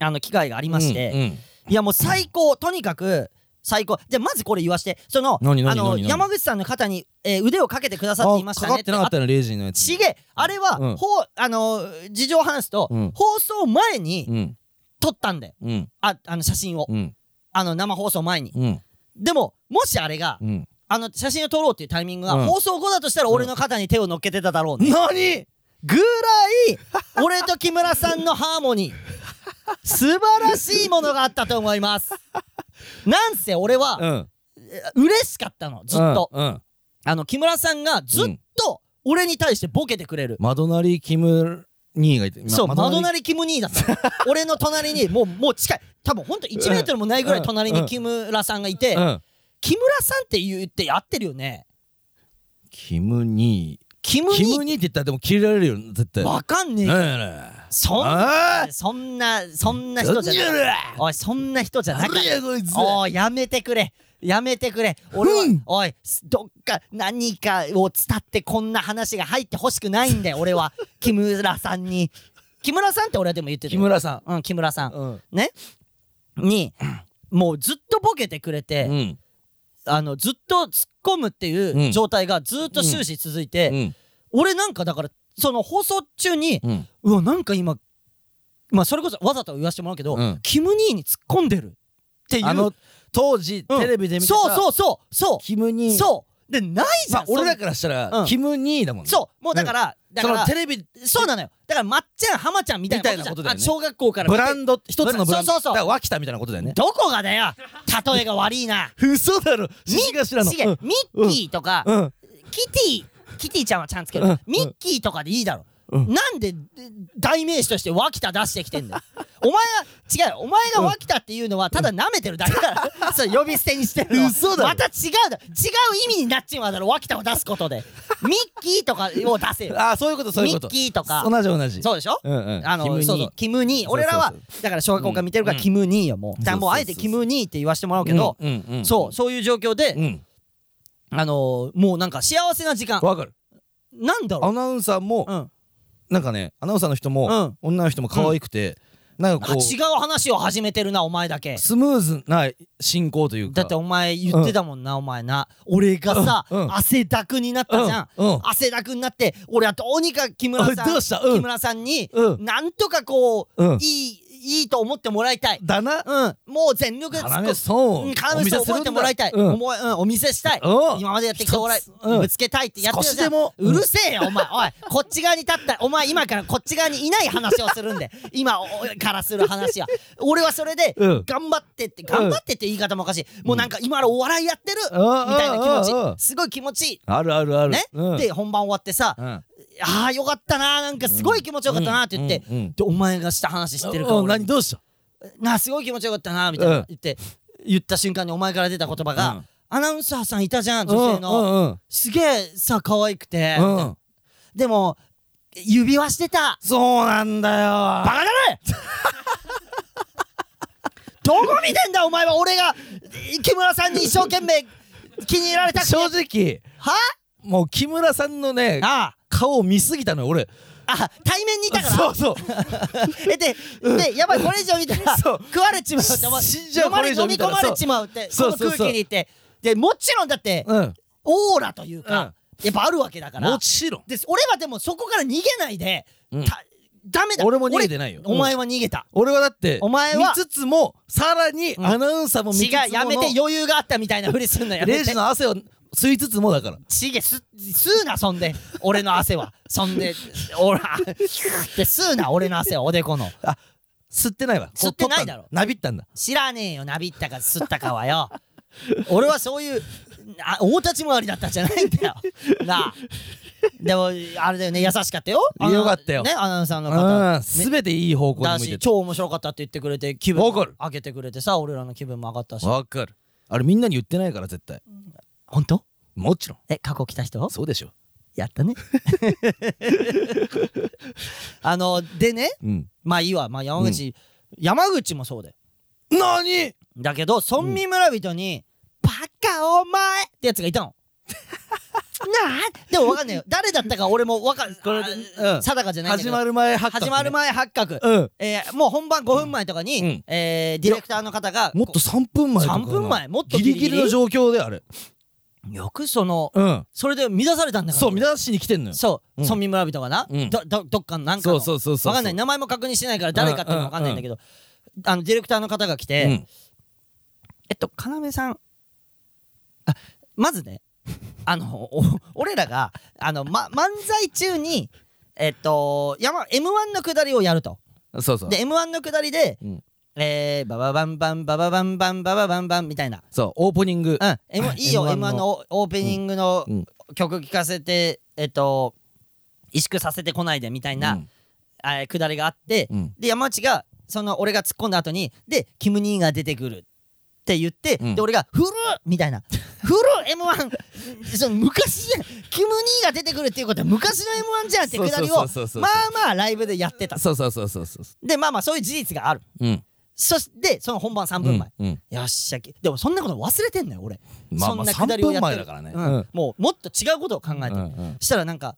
あの機会がありまして、うんうん、いやもう最高。とにかく最高。じゃあまずこれ言わしてその何何あの何何山口さんの肩に、えー、腕をかけてくださっていましたね。あかかってなかったのれいじのやつちげあれは、うんほあのー、事情を話すと、うん、放送前に、うん、撮ったんだよ、うん、ああの写真を、うん、あの生放送前に、うん、でももしあれが、うん、あの写真を撮ろうっていうタイミングが、うん、放送後だとしたら俺の肩に手を乗っけてただろうね、うん、何ぐらい俺と木村さんのハーモニー素晴らしいものがあったと思いますなんせ俺は、うん、嬉しかったのずっと、うんうん、あの木村さんがずっと俺に対してボケてくれる、うん、マドナリキムニーがいてそうマドナリキムニーだった俺の隣にもう、もう近い多分ほんといちメートルもないぐらい隣に木村さんがいて、うんうん、木村さんって言ってやってるよねキムニーキムニーキムニーって言ったらでも切れられるよ絶対わかんねえよ、えーそんなそんなそんな人じゃないおいそんな人じゃなかったおいやめてくれやめてくれ俺は、うん、おいどっか何かを伝ってこんな話が入ってほしくないんだよ俺は木村さんに木村さんって俺はでも言ってた木村さんうん木村さん、うん、ねにもうずっとボケてくれて、うん、あのずっと突っ込むっていう状態がずっと終始続いて、うんうん、俺なんかだからその放送中に、うん、うわなんか今まあそれこそわざと言わせてもらうけど、うん、キム・ニーに突っ込んでるっていうあの当時、うん、テレビで見てたそうそうそうそうキム・ニーそうでないじゃん、まあ、俺らからしたら、うん、キム・ニーだもんねそうもうだからだからそのテレビそうなのよだからまっちゃんハマちゃんみたいなことだよね小学校からブランド一つのブランドそうそうそうだから脇田みたいなことだよねどこがだよ例えが悪いな嘘だろしがしらのミッキーとか、うんうん、キティキティちゃんはちゃんつける、うん、ミッキーとかでいいだろ、うん、なんで代名詞として脇田出してきてんだお前は違うお前が脇田っていうのはただ舐めてるだけだろそれ呼び捨てにしてるの嘘だまた違うだ違う意味になっちまうだろ脇田を出すことでミッキーとかを出せよあそういうことそういうことミッキーとか同じ同じそうでしょ、うんうん、あのキムニーそうそうキムニー俺らはだから小学校から見てるから、うん、キムニーよもうだからもうあえてキムニーって言わせてもらうけど、うんうんうん、そうそういう状況で、うんあのー、もうなんか幸せな時間わかるなんだろうアナウンサーも、うん、なんかねアナウンサーの人も、うん、女の人も可愛くて、うん、なんかこう違う話を始めてるなお前だけスムーズな進行というかだってお前言ってたもんな、うん、お前な俺がさ、うんうん、汗だくになったじゃん、うんうん、汗だくになって俺はどうにか木村さん、うん、木村さんに、うん、なんとかこう、うん、いいいいと思ってもらいたいだな。うん、もう全力でカナメソンを覚えてもらいたい、うん、お, うん、お見せしたい、今までやってきたお笑い、うん、ぶつけたいってやってるじゃん。少しでもうるせえよお前、おいこっち側に立ったらお前今からこっち側にいない話をするんで今からする話は俺はそれで、うん、頑張ってって頑張ってって言い方もおかしい、うん、もうなんか今お笑いやってるみたいな気持ちすごい気持ちいいあるあるある、ね、うん、で本番終わってさ、うんああよかったなー、なんかすごい気持ちよかったなーって言って、うんうんうん、でお前がした話知ってるから俺何どうしたなあすごい気持ちよかったなーみたいな言って、うん、言った瞬間にお前から出た言葉が、うん、アナウンサーさんいたじゃん女性の、うんうん、すげえさ可愛くて、うん、でも指輪してた。そうなんだよバカだねどこ見てんだお前は。俺が木村さんに一生懸命気に入られたくて正直はもう木村さんのねああ顔を見すぎたのよ俺。あ、対面にいたからそうそうえで、うん、で、やばいこれ以上見たら食われちまうって飲まれ飲み込まれちまうってその空気にいってで、もちろんだって、うん、オーラというか、うん、やっぱあるわけだからもちろんで俺はでもそこから逃げないで、うん、ダメだ俺も逃げてないよ。お前は逃げた、うん、俺はだってお前は見つつもさらにアナウンサーも見つつも違うやめて余裕があったみたいなふりすんのやめてレジの汗を吸いつつもだからちげす吸うなそんで俺の汗はそんでおらって吸うな俺の汗はおでこのあ吸ってないわ吸ってないだろなびったんだ知らねえよなびったか吸ったかはよ俺はそういうあ大立ち回りだったんじゃないんだよなあでもあれだよね優しかったよよかったよねアナウンサーの方すべていい方向に向いてだし超面白かったって言ってくれて気分も上げてくれてさ俺らの気分も上がったしわかるあれみんなに言ってないから絶対ほんと？もちろんえ、過去来た人？そうでしょやったねあの、でね、うん、まあいいわ、まあ山口、うん、山口もそうだよなに？だけど、村民村人に、うん、バカお前ってやつがいたのなあでも分かんないよ誰だったか俺も分かんない、うん、定かじゃないんだけど始まる前発覚、ね、始まる前発覚、うんえー、もう本番ごふんまえとかに、うんえー、ディレクターの方がもっとさんぷんまえとかなさんぷんまえもっとギリギリギリギリの状況であれよくその、うん、それで乱されたんだからそう乱しに来てんのよそう、うん、村民村人がな、うん、ど, ど, どっかのなんかのそうそうそうそう分かんない名前も確認してないから誰かっても分かんないんだけど、うん、あのディレクターの方が来て、うん、えっと要さんあまずねあの俺らがあの、ま、漫才中にえっとや、ま、エムワン の下りをやるとそうそうで エムワン の下りで、うんえー、バババンバンバババンバンバババンバンみたいなそうオープニング、うん、M いいよ エムワン の, エムワン のオープニングの曲聴かせて、うん、えっと萎縮させてこないでみたいな、うん、あくだりがあって、うん、で山内がその俺が突っ込んだ後にでキム兄が出てくるって言って、うん、で俺がフルみたいなフル エムワン その昔じゃんキム兄が出てくるっていうことは昔の エムワン じゃんってくだりをまあまあライブでやってたそうそうそうそうそうでまあまあそういう事実がある、うんそしてその本番さんぷんまえ、うんうん、よっしゃでもそんなこと忘れてんのよ俺、まあまあ、そんな下りをやってるさんぷんまえだからね、うんうん、もうもっと違うことを考えて、うんうん、したらなんか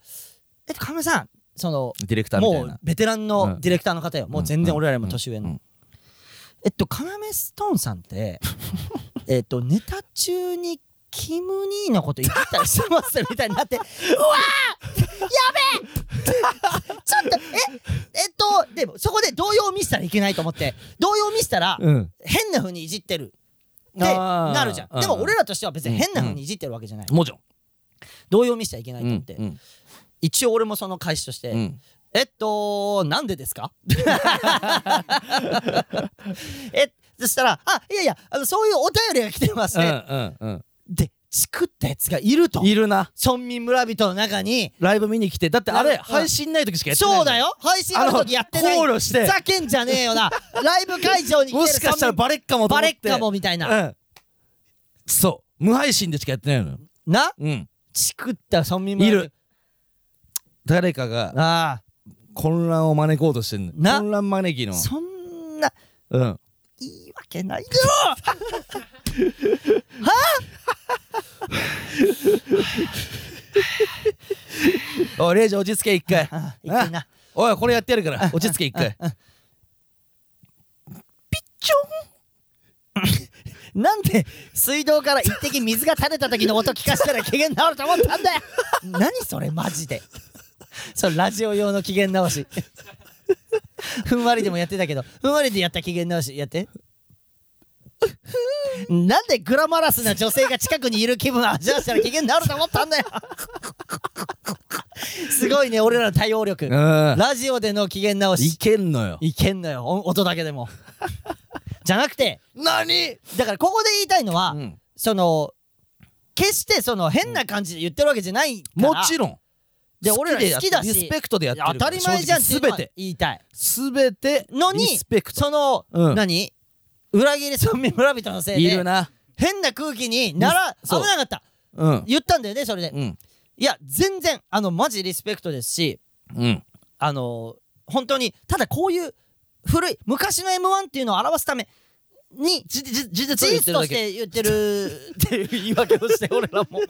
えっと要さんそのディレクターみたいなもうベテランのディレクターの方よ、うん、もう全然俺らよりも年上の、うんうんうん、えっと要ストーンさんってえっとネタ中にキム兄のこと言ってたりしてますみたいになってうわやべえちょっとええっとでもそこで動揺を見せたらいけないと思って動揺を見せたら、うん、変な風にいじってるってなるじゃんでも俺らとしては別に変な風にいじってるわけじゃない、うん、もちろん動揺を見せちゃいけないと思って、うんうん、一応俺もその開始として、うんえっとなんでですかえそしたらあいやいやあのそういうお便りが来てますね、うんうんうん、で作ったやつがいるといるな村民村人の中にライブ見に来てだってあれ配信ない時しかやってないそうだよ配信の時やってない考慮してふざけんじゃねえよなライブ会場に来てるもしかしたらバレっかもと思ってバレっかもみたいな、うん、そう無配信でしかやってないのよな、うん、作った村民村人いる誰かがあ混乱を招こうとしてんのな混乱招きのそんなうんいいわけないよはぁおいレイジ落ち着け一回ああああおいこれやってやるから落ち着け一回ああああピッチョンなんで水道から一滴水が垂れた時の音聞かせたら機嫌直ると思ったんだよ何それマジでそれラジオ用の機嫌直しふんわりでもやってたけど、ふんわりでやった機嫌直しやって。なんでグラマラスな女性が近くにいる気分を味わしたら機嫌直ると思ったんだよ。すごいね俺らの対応力、ラジオでの機嫌直しいけんのよ、いけんのよ音だけでも。じゃなくて何だから、ここで言いたいのは、うん、その決してその変な感じで言ってるわけじゃないから、もちろんで俺ら好きだしリスペクトでやってる、当たり前じゃんって言いたい、全てのにその、うん、何裏切り村民村人のせいでいるな変な空気になら危なかった、うん、言ったんだよねそれで、うん、いや全然あのマジリスペクトですし、うん、あの本当にただこういう古い昔の エムワン っていうのを表すために事実として言ってるっていう言い訳をして俺らもっ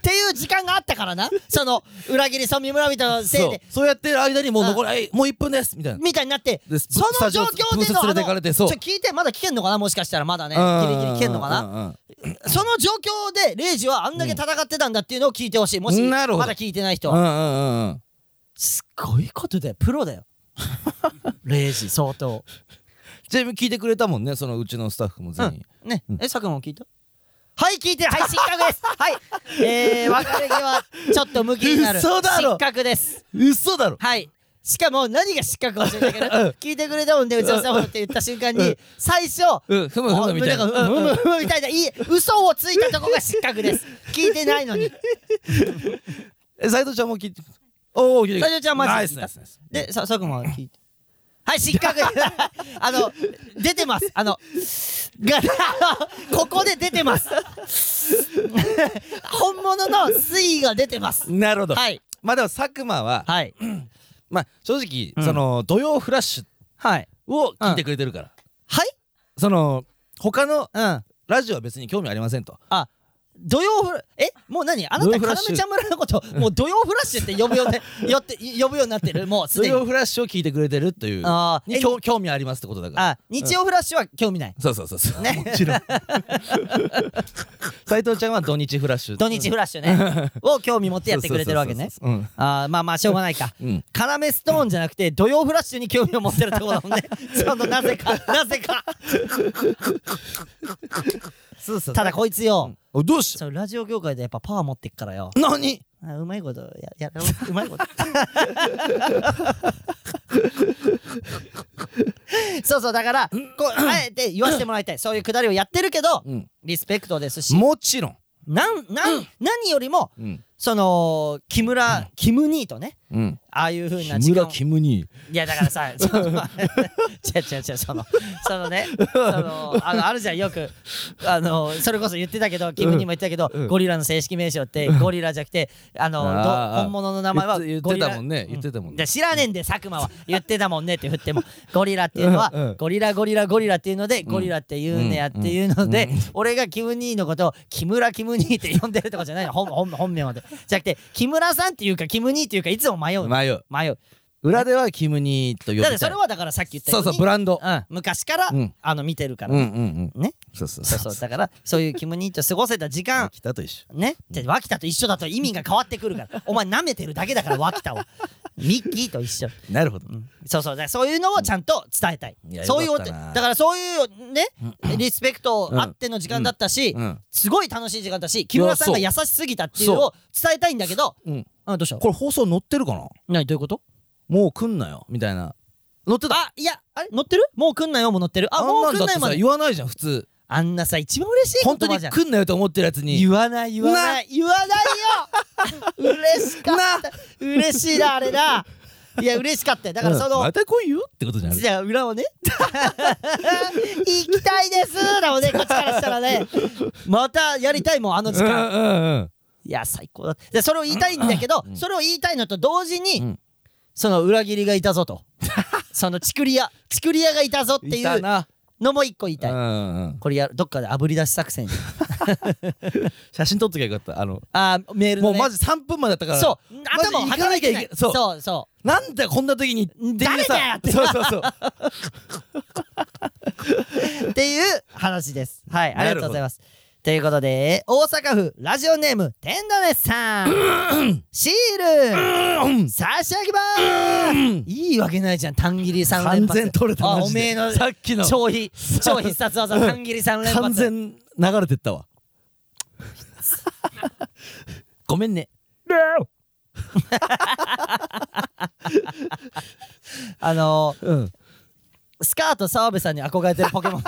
ていう時間があったからな、その裏切り村民村人のせいでそうやってる間にもう残りもういっぷんですみたいなみたいになって、その状況でのあのちょっと聞いてまだ聞けんのかな、もしかしたらまだねギリギリ聞けんのかな、その状況でレイジはあんだけ戦ってたんだっていうのを聞いてほしい、もしまだ聞いてない人は。すごいことだよ、プロだよレイジ相当。全部聞いてくれたもんね、そのうちのスタッフも全員、うん、ね、うん、え、佐久間も聞いた？はい、聞いてる、はい、失格ですはい、えー、別れ際ちょっと向きになる嘘だろ失格です、嘘だろ。はい、しかも何が失格か教えてくれ、うん、聞いてくれたもんね、うちのスタッフって言った瞬間に、うん、最初、うん、ふむふむみたいな、ふむふむみたいな、いい嘘をついたとこが失格です聞いてないのにえ、斉藤ちゃんも聞いて、おー、聞いて、斉藤ちゃんマジで聞いた、ナイスナイスナイスで、佐久間は聞いてはい、失格あの、出てますあの、がここで出てます本物の推移が出てます。なるほど、はい、まあでも佐久間は、はい、まあ正直、うん、その土曜フラッシュを聞いてくれてるから、うん、はいその、他の、うん、ラジオは別に興味ありませんと。あ、土曜フラッシュ、え、もう何あなたカラメちゃん村のこともう土曜フラッシュって呼ぶようでよって呼ぶようになってる、もうすでに土曜フラッシュを聞いてくれてるという、あに興味ありますってことだから。あ、日曜フラッシュは興味ない、うん、そうそうそうそう、ね、もちろん斉藤ちゃんは土日フラッシュ土日フラッシュねを興味持ってやってくれてるわけね。あ、まあまあしょうがないか、うん、カラメストーンじゃなくて土曜フラッシュに興味を持ってるってことだもんねそのなぜかなぜかそうそう、ただこいつよ、うん、どうしたそうラジオ業界でやっぱパワー持ってっからよ。何うまいことややうまいことそうそうだからこうあえて言わせてもらいたいそういうくだりをやってるけど、うん、リスペクトですし、もちろんなんなん、うん、何よりも、うん、その木村、うん、キム兄とね、うん、ああいう風な時間木村キム兄いやだからさその違う違う違うそのそのねその あのあるじゃんよくあのそれこそ言ってたけどキム兄も言ってたけど、うん、ゴリラの正式名称ってゴリラじゃなくてあのあ本物の名前は言ってたもんね言ってたもんね、うん、知らねえんで佐久間は言ってたもんねって振ってもゴリラっていうのは、うん、ゴリラゴリラゴリラっていうので、うん、ゴリラっていうねやっていうので、うんうん、俺がキム兄のことを木村キム兄って呼んでるとかじゃないの本、本、本名までじゃなくて木村さんっていうかキム兄っていうかいつも迷う迷う迷う裏ではキム兄と呼びたい。だってそれはだからさっき言ったようにそうそうブランド、うん、昔から、うん、あの見てるから、うんうんうん、ねそうそうそうそうだからそういうキム兄と過ごせた時間脇田と一緒ねじゃ脇田と一緒だと意味が変わってくるからお前舐めてるだけだから脇田をミッキーと一緒なるほど、うん、そうそうだからそういうのをちゃんと伝えたい、うん、そういうだからそういうねリスペクトあっての時間だったし、うんうん、すごい楽しい時間だったし木村さんが優しすぎたっていうのを伝えたいんだけど、うん、あどうしたこれ放送載ってるかな何どういうこともう来んなよみたいな乗ってたあいやあれ乗ってるもう来んなよも乗ってるあもう来んなよまで言わないじゃん普通あんなさ一番嬉しい言葉じゃん本当に来んなよと思ってるやつに言わない言わない言わないよ嬉しかった嬉しいなあれないや嬉しかったよだからその、うん、また来いよってことじゃんじゃあ裏をね行きたいですだもんねこっちからしたらねまたやりたいもんあの時間、うんうんうん、いや最高だでそれを言いたいんだけど、うん、それを言いたいのと同時に、うんその裏切りがいたぞとそのチクリアチクリアがいたぞっていうのも一個言いたい、うんうん、これやどっかで炙り出し作戦写真撮っときゃよかったあのあーメールのねもうマジさんぷんまえだったからそう頭を働いてないそうそうそうなんだこんな時に誰だよってそうそうそうっていう話ですはいありがとうございますということで、大阪府ラジオネームテンドネスさん、うん、シール、うん、差し上げまーす、うん、いいわけないじゃん、単切りさん連発完全取れた、マジでおめえのさっきの超必殺技、単切りさん連発完全流れてったわごめんねあのーうん、スカート澤部さんに憧れてるポケモン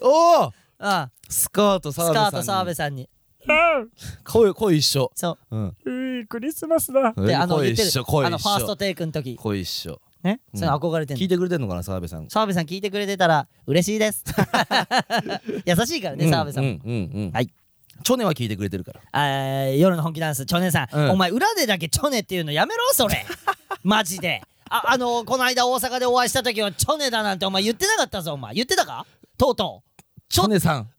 おーああスカート澤部さんに声、声一緒そう、うん、いいクリスマスだで、あの言ってるあのファーストテイクの時声一緒ね、うん、それ憧れてる聞いてくれてんのかな澤部さん澤部さん聞いてくれてたら嬉しいです優しいからね澤部さんも、うんうんうんうん、はいチョネは聞いてくれてるからあ夜の本気ダンスチョネさん、うん、お前裏でだけチョネっていうのやめろそれマジであ、あのー、この間大阪でお会いした時はチョネだなんてお前言ってなかったぞお前言ってたかとうとうチョネさん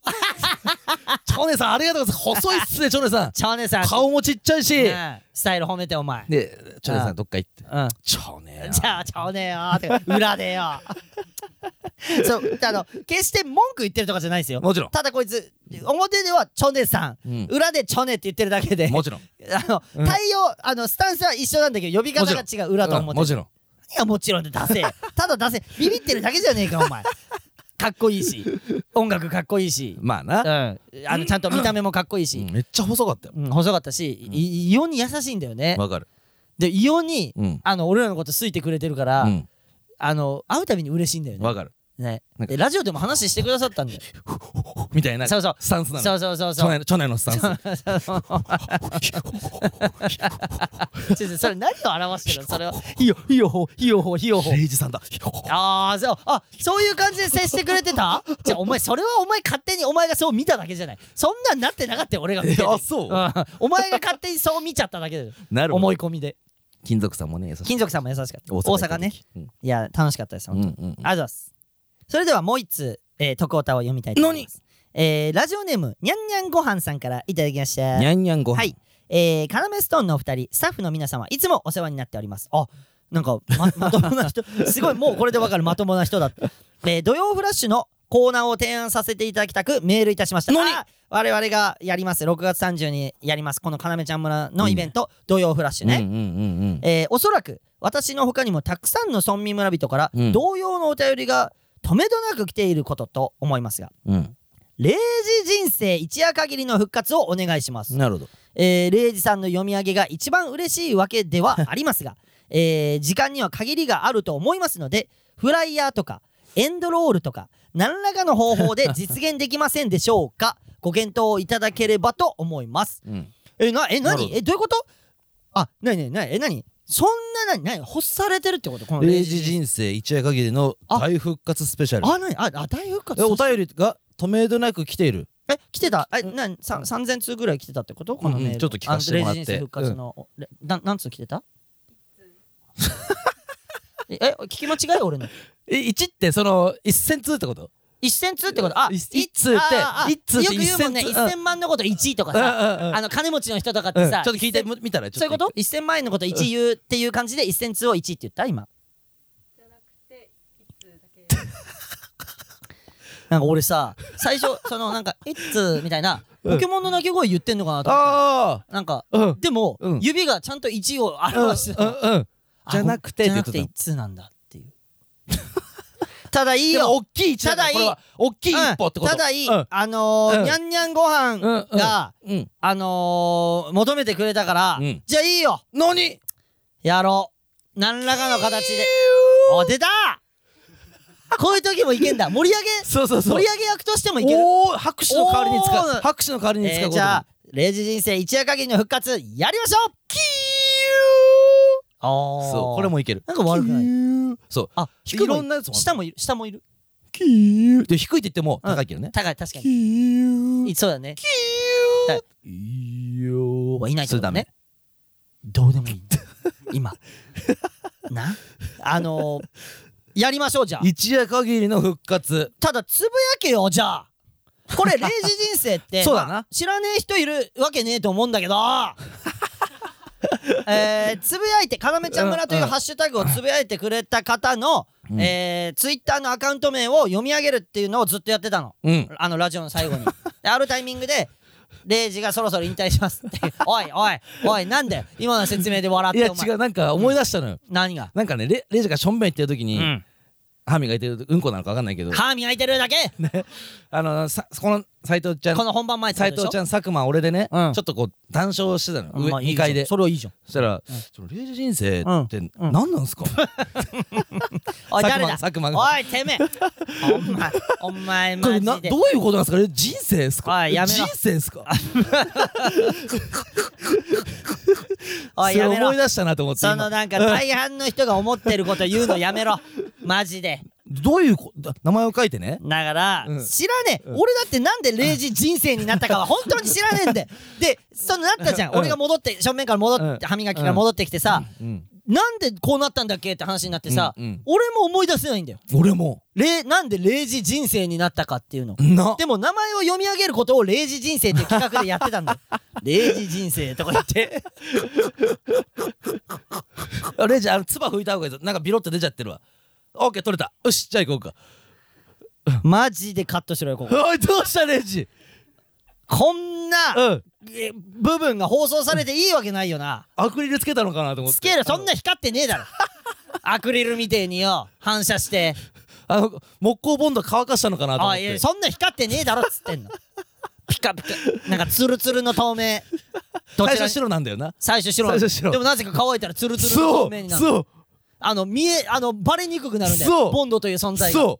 チョネさんありがとうございます細いっすねチョネさんチョネさん顔もちっちゃいし、うん、スタイル褒めてお前でチョネさんどっか行って、うん、チョネよじゃあチョネよーって裏でよそうあの決して文句言ってるとかじゃないですよもちろんただこいつ表ではチョネさん、うん、裏でチョネって言ってるだけでもちろんあの、うん、対応あのスタンスは一緒なんだけど呼び方が違う裏と思ってもちろん、うん、いやもちろんで出せただ出せビビってるだけじゃねえかお前かっこいいし音楽かっこいいしまあな、うん、あのちゃんと見た目もかっこいいし、うん、めっちゃ細かったよ、うん、細かったし、うん、異様に優しいんだよねわかるで異様に、うん、あの俺らのこと好いてくれてるから、うん、あの会うたびに嬉しいんだよねわかるねでラジオでも話してくださったんだよみたいなそうそうスタンスなのそうそうそうそうチョネのスタンスそれ何を表してるのそれはいよいよほいよほいよほレイジさんだあーそうあそういう感じで接してくれてたじゃあお前それはお前勝手にお前がそう見ただけじゃないそんなんなってなかったよ俺が見ててあそう、うん、お前が勝手にそう見ちゃっただけだよなるほど思い込みで金属さんもね優しかった金属さんも優しかった大 阪, 大阪ね、うん、いや楽しかったです本当に、うんうん、ありがとうございますそれではもう一通、えー、徳太を読みたいと思います、えー、ラジオネームにゃんにゃんごはんさんからいただきましたにゃんにゃんごはんはい、えー、カナメストーンのお二人スタッフの皆様いつもお世話になっておりますあなんか ま, まともな人すごいもうこれでわかるまともな人だって、えー、土曜フラッシュのコーナーを提案させていただきたくメールいたしましたのに我々がやりますろくがつさんじゅうにやりますこのカナメちゃん村のイベント、うん、土曜フラッシュね、うんうんうんうんえー、おそらく私の他にもたくさんの村民村人から、うん、同様のお便りが止めどなく来ていることと思いますが、うん、レイジ人生一夜限りの復活をお願いしますなるほど、えー、レイジさんの読み上げが一番嬉しいわけではありますが、えー、時間には限りがあると思いますのでフライヤーとかエンドロールとか何らかの方法で実現できませんでしょうかご検討いただければと思います、うん、え、な、え、なに？え、どういうこと？あ、なになにえ、なにそんな何何干されてるってことこのレイジ人生一夜限りの大復活スペシャルあ、何 あ, あ、大復活お便りが止めどなく来ているえ、来てたえ、なにさんぜんつうぐらい来てたってことこのメール、うん、ちょっと聞かせてもらってレイジ人生復活の、うん、な何通来てたえ、聞き間違い俺のえ、いちってそのせんつうってことせん通ってことあ、いち通っていち通ってよく言うもんね、せんまんのこといちとかさあの金持ちの人とかってさ、うん、ちょっと聞いてみたらちょっとそういうこと ?せんまん円のこといち言うっていう感じでせん通をいちって言った今じゃなくていち通だけなんか俺さ、最初そのなんかいち通みたいなポケモンの鳴き声言ってんのかなと思った、うん、なんか、うん、でも、うん、指がちゃんといちを表してた、うんうんうん、じゃなくてじゃなくていち通なんだっていうただいいよ大きい一歩だこれは大きい一歩ってこと、うん、ただいい、うん、あのーうん、にゃんにゃんごはんが、うんうん、あのー、求めてくれたから、うん、じゃあいいよ何やろう何らかの形でお出たこういう時もいけんだ盛り上げそうそうそう盛り上げ役としてもいけるおー拍手の代わりに使う拍手の代わりに使う、えー、じゃあレイジ人生一夜限りの復活やりましょうキーおーそうこれもいけるなんか悪くないそうあ低いろんなやつも下もいる下もいるキューで低いって言っても高いけどね、うん、高い確かにキューそうだねキューいよーはいないけどねどうでもいい今なあのー、やりましょうじゃあ一夜限りの復活ただつぶやけよじゃあこれレイジ人生ってそうだな知らねえ人いるわけねえと思うんだけどえー、つぶやいてかなめちゃん村というハッシュタグをつぶやいてくれた方の、うんえー、ツイッターのアカウント名を読み上げるっていうのをずっとやってたの、うん、あのラジオの最後にであるタイミングでレイジがそろそろ引退しますっておいおいおい、なんで今の説明で笑って。いや違う、なんか思い出したのよ、うん、何がなんかね、レ, レイジがしょんべん行ってる時に、うん、歯磨いてる、うんこなのか分かんないけど歯磨いてるだけね、あのさ、この斎藤ちゃん、この本番前斎藤ちゃん、佐久間、俺でね、うん、ちょっとこう談笑してたの、うん、上、まあ、いいにかいで。それはいいじゃん。そしたら、うん、そのレイジ人生って何なんすか、うん、おい誰だ佐久間が、おいてめえお前お前マジでこれな、どういうことなんすか、人生っすか、おいやめろ、人生っすかおいやめろ。それ思い出したなと思って、そのなんか大半の人が思ってること言うのやめろマジで。どういうこ、名前を書いてね、だから、うん、知らねえ、うん、俺だってなんでレイジ人生になったかは本当に知らねえんでで、そのなったじゃん、うん、俺が戻って正面から戻って、うん、歯磨きから戻ってきてさ、うんうん、なんでこうなったんだっけって話になってさ、うんうん、俺も思い出せないんだよ。俺もレなんでレイジ人生になったかっていうのな、でも名前を読み上げることをレイジ人生って企画でやってたんだよレイジ人生とか言ってレイジ、あの唾拭いた方がいいぞ、なんかビロッと出ちゃってるわ。オッケー取れた、よし、じゃあ行こうかマジでカットしろよここ。おいどうしたレイジ、こんな、うん、部分が放送されていいわけないよな。アクリルつけたのかなと思って。つける、そんな光ってねえだろアクリルみてえによ反射してあの木工ボンド乾かしたのかなと思って。あ、いやそんな光ってねえだろっつってんのピカピカ、なんかツルツルの透明どちら最初白なんだよな、最初 白, 最初白でもなぜか乾いたらツルツルの透明になる。そうそう、あの見え、あのバレにくくなるんだよボンドという存在が。そう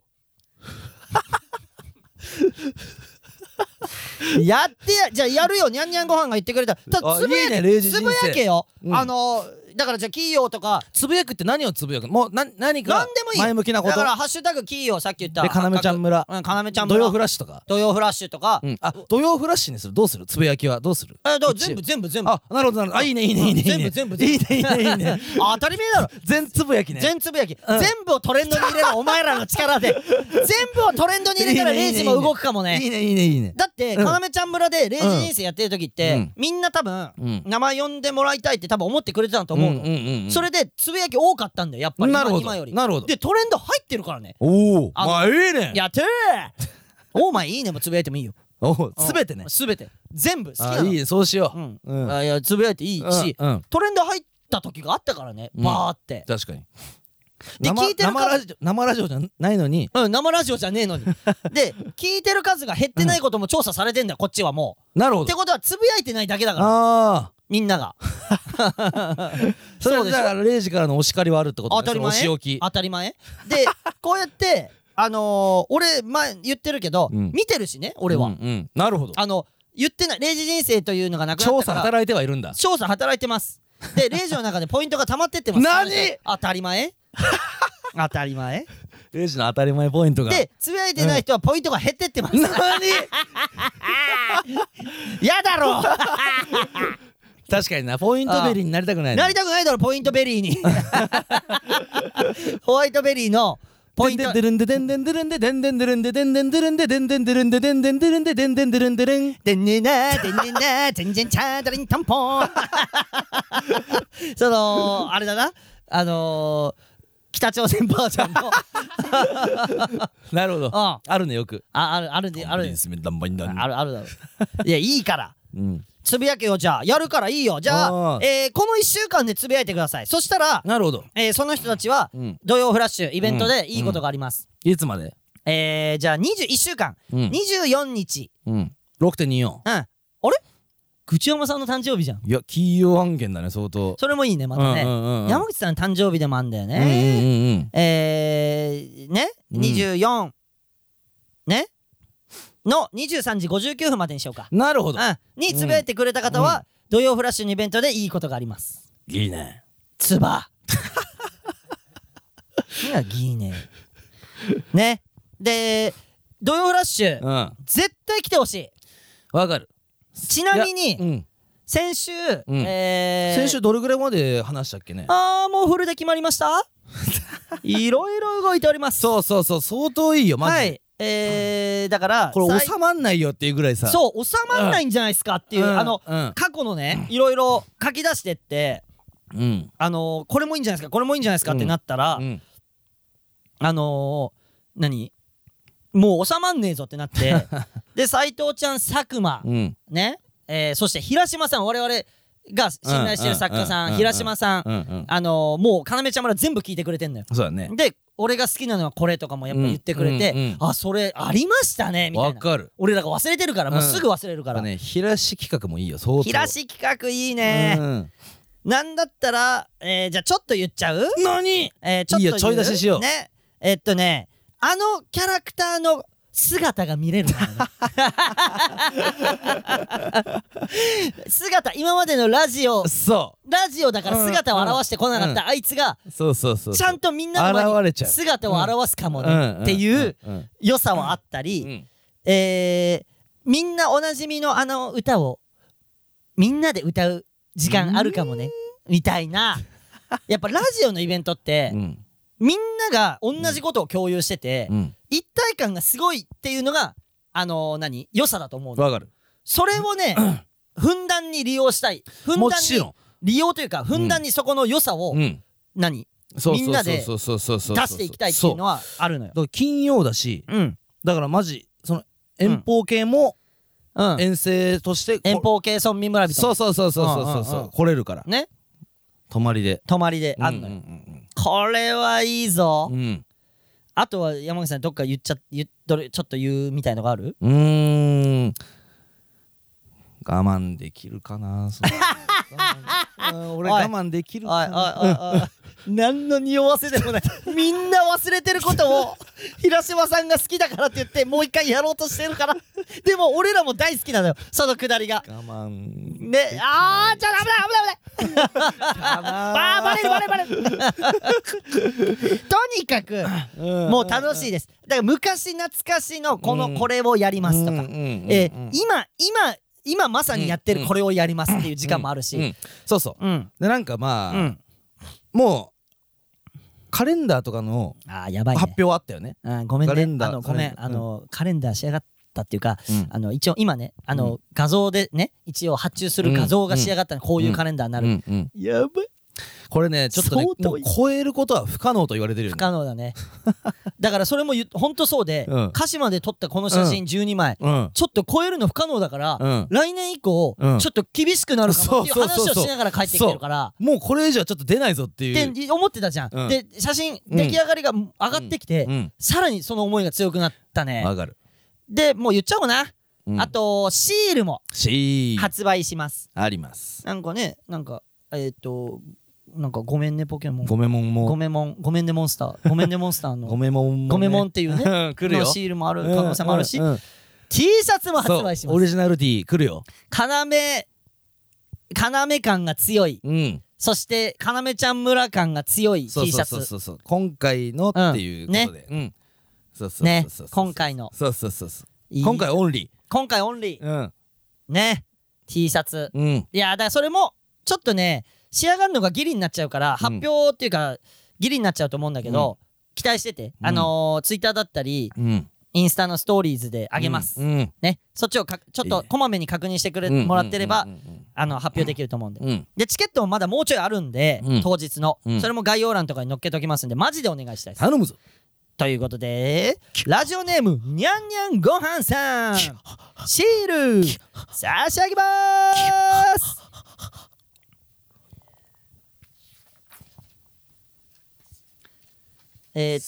やってや、じゃあやるよ、にゃんにゃんご飯が言ってくれた。ただつぶやけ、いいね、レイジ人生つぶやけよ、うん、あのだからじゃあ企業とかつぶやくって、何をつぶやく、もうな何か前向きなこと、だからハッシュタグ企業、さっき言ったでかなめちゃん村、うん、かなめちゃん村、土曜フラッシュとか土曜フラッシュとか、うん、あ土曜フラッシュにする、どうするつぶやきはどうする。えだから全部全部全部、あなるほどなるほど、あいいねいいねいいね、全部全部いいねいいねいいねあ当たり前だろ全つぶやきね、全つぶやき、うん、全部をトレンドに入れろお前らの力で全部をトレンドに入れたらレイジも動くかもね。いいねいいねいいね。だってかなめちゃん村でレイジ人生やってる時って、うん、みんな多分、うん、名前呼んでもらいたいって多分思ってくれてたんと思う。うんうんうん、それでつぶやき多かったんだよやっぱり今より。なるほど。でトレンド入ってるからね。おお、まあいいねやってーお前いいねもつぶやいてもいいよ。おすべてね、すべて全部好きなの。あいい、そうしよう、うんうん、あいやつぶやいていいし、うんうん、トレンド入った時があったからね、うん、バーって。確かにで聞いてる生ラジオ、生ラジオじゃないのに、うん、生ラジオじゃねえのにで聞いてる数が減ってないことも調査されてんだよこっちはもう。なるほど。ってことはつぶやいてないだけだから。ああみんながそれでだからレイジからのお叱りはあるってことね。当たり前、お仕置き当たり前でこうやってあのー、俺前言ってるけど、うん、見てるしね俺は、うんうん、なるほど。あの言ってないレイジ人生というのがなくなったから調査働いてはいるんだ。調査働いてますでレイジの中でポイントが溜まってってます何当たり前当たり前レイジの当たり前ポイントがでつぶやいてない人はポイントが減ってってます、うん、何やだろ確かにな、ポイントベリーになりたくない、ね、なりたくないだろポイントベリーにホワイトベリーのポイントデルンデデンデンデルンデデンデンデルンデデンデンデルンデデンデンデルンデデンデンデルンデデンデンデルンデデンデンデンデ全然チャードリンタンポンそのあれだな、あの北朝鮮バージョンのなるほど、あるねよく、ああるあるねあるねあるあるだろ。いやいいからうんつぶやけよ、じゃあやるからいいよ。じゃあ、えー、このいっしゅうかんでつぶやいてください。そしたらなるほど、えー、その人たちは、うん、土曜フラッシュイベントでいいことがあります、うんうん、いつまで、えー、じゃあにじゅういっしゅうかん、うん、にじゅうよっか、うん、ろくてんにじゅうよん、うん、あれ口山さんの誕生日じゃん。いや企業案件だね相当。それもいいねまたね、うんうんうん、山口さんの誕生日でもあんだよね、うんうんうん、えー、ねにじゅうよん、うん、ねのにじゅうさんじごじゅうきゅうふんまでにしようか。なるほど、うん、につぶやいてくれた方は、うん、土曜フラッシュのイベントでいいことがあります。いいねつばいやいいねね。で土曜フラッシュ、うん、絶対来てほしい。わかる。ちなみに、うん、先週、うん、えー、先週どれぐらいまで話したっけね。あーもうフルで決まりましたいろいろ動いております。そうそうそう、相当いいよマジで、はい、えー、だからこれ収まんないよっていうぐらいさ、そう収まんないんじゃないですかっていう、うん、あの、うん、過去のねいろいろ書き出してって、うん、あのー、これもいいんじゃないですかこれもいいんじゃないですかってなったら、うんうん、あのー、何もう収まんねえぞってなってで斎藤ちゃん佐久間、うん、ね、えー、そして平島さん、我々が信頼してる作家さん、平島さん、あのー、もう要ちゃん村全部聞いてくれてんのよ。そうだね。で俺が好きなのはこれとかもやっぱ言ってくれて、うんうんうん、あそれありましたねみたいな。わかる。俺らが忘れてるから、もうすぐ忘れるから、うん、ね。ひらし企画もいいよ。そうそう、ひらし企画いいね、うん、なんだったら、えー、じゃあちょっと言っちゃう。何、えー、ちょっと言う。いいよ、ちょい出ししよう、ね、えー、っとねあのキャラクターの姿が見れる姿、今までのラジオ、そうラジオだから姿を表してこなかった、うん、あいつがそうそうそうちゃんとみんなの前に姿を表すかもねっていう良さはあったり、うんうん、えー、みんなおなじみのあの歌をみんなで歌う時間あるかもねみたいな。やっぱラジオのイベントって、うん、みんなが同じことを共有してて、うん、一体感がすごいっていうのがあのー、何良さだと思う。わかる。それをね、うん、ふんだんに利用したい。ふんだんに利用というか、ふんだんにそこの良さを、うん、何みんなで出していきたいっていうのはあるのよ。だから金曜だし、うん、だからマジその遠方系も、うんうん、遠征として遠方系村民村人、そうそうそうそうそうそう、うんうんうん、来れるからね。泊まりで泊まりであんのよ、うんうんうん、これはいいぞ、うん、あとは山口さんどっか言っちゃ言っどれちょっと言うみたいのがある？うーん、我慢できるかなそ我, 俺我慢できるかな何の匂わせでもないみんな忘れてることを平島さんが好きだからって言ってもう一回やろうとしてるからでも俺らも大好きなのよそのくだりが。我慢ね、あーちょっと危ない危ない危ないバレるバレるバレるとにかくもう楽しいです。だから昔懐かしのこのこれをやりますとか、え今今今まさにやってるこれをやりますっていう時間もあるし、うんうん、そうそう、うん、でなんかまあ、うん、もうカレンダーとかの発表はあったよね。あ、ごめんね、カレンダーあのごめん、あの、うん、カレンダー仕上がったっていうか、うん、あの一応今ねあの、うん、画像でね一応発注する画像が仕上がったの、うん、こういうカレンダーになる、うんうんうん、やばいこれねちょっとねもう超えることは不可能と言われてるよね。不可能だねだからそれもほんとそうで、うん、鹿島で撮ったこの写真じゅうにまい、うん、ちょっと超えるの不可能だから、うん、来年以降、うん、ちょっと厳しくなるかもっていう話をしながら帰ってきてるから、そうそうそうそう、もうこれ以上はちょっと出ないぞっていうって思ってたじゃん、うん、で写真出来上がりが上がってきて、うんうん、さらにその思いが強くなったね。わかる。でもう言っちゃおうかな、うん、あとシールも発売します。あります。なんかね、なんかえっとなんかごめんねポケモン、ごめもんもごめもんごめんねモンスター、ごめんねモンスターのごめもんも、ね、ごめもんっていうね来るよのシールもある可能性もあるし、うんうんうん、T シャツも発売します。オリジナル T 来るよ。要要感が強い、うん、そして要ちゃん村感が強い T シャツ、そうそうそうそう、今回のっていうことで、うん、ね、うん、そうそうそうそう、ね、今回のそうそうそうそう、今回オンリー、今回オンリー、うん、ね T シャツ、うん、いやだからそれもちょっとね仕上がるのがギリになっちゃうから、うん、発表っていうかギリになっちゃうと思うんだけど、うん、期待してて、うん、あのー、ツイッターだったり、うん、インスタのストーリーズであげます、うんうん、ね、そっちをかちょっとこまめに確認してくれ、うん、もらってれば、うん、あの発表できると思うんで、うん、でチケットもまだもうちょいあるんで、うん、当日の、うん、それも概要欄とかに載っけときますんでマジでお願いしたいです。頼むぞ。ということでラジオネームにゃんにゃんごはんさん、シール差し上げまーす。えー、っと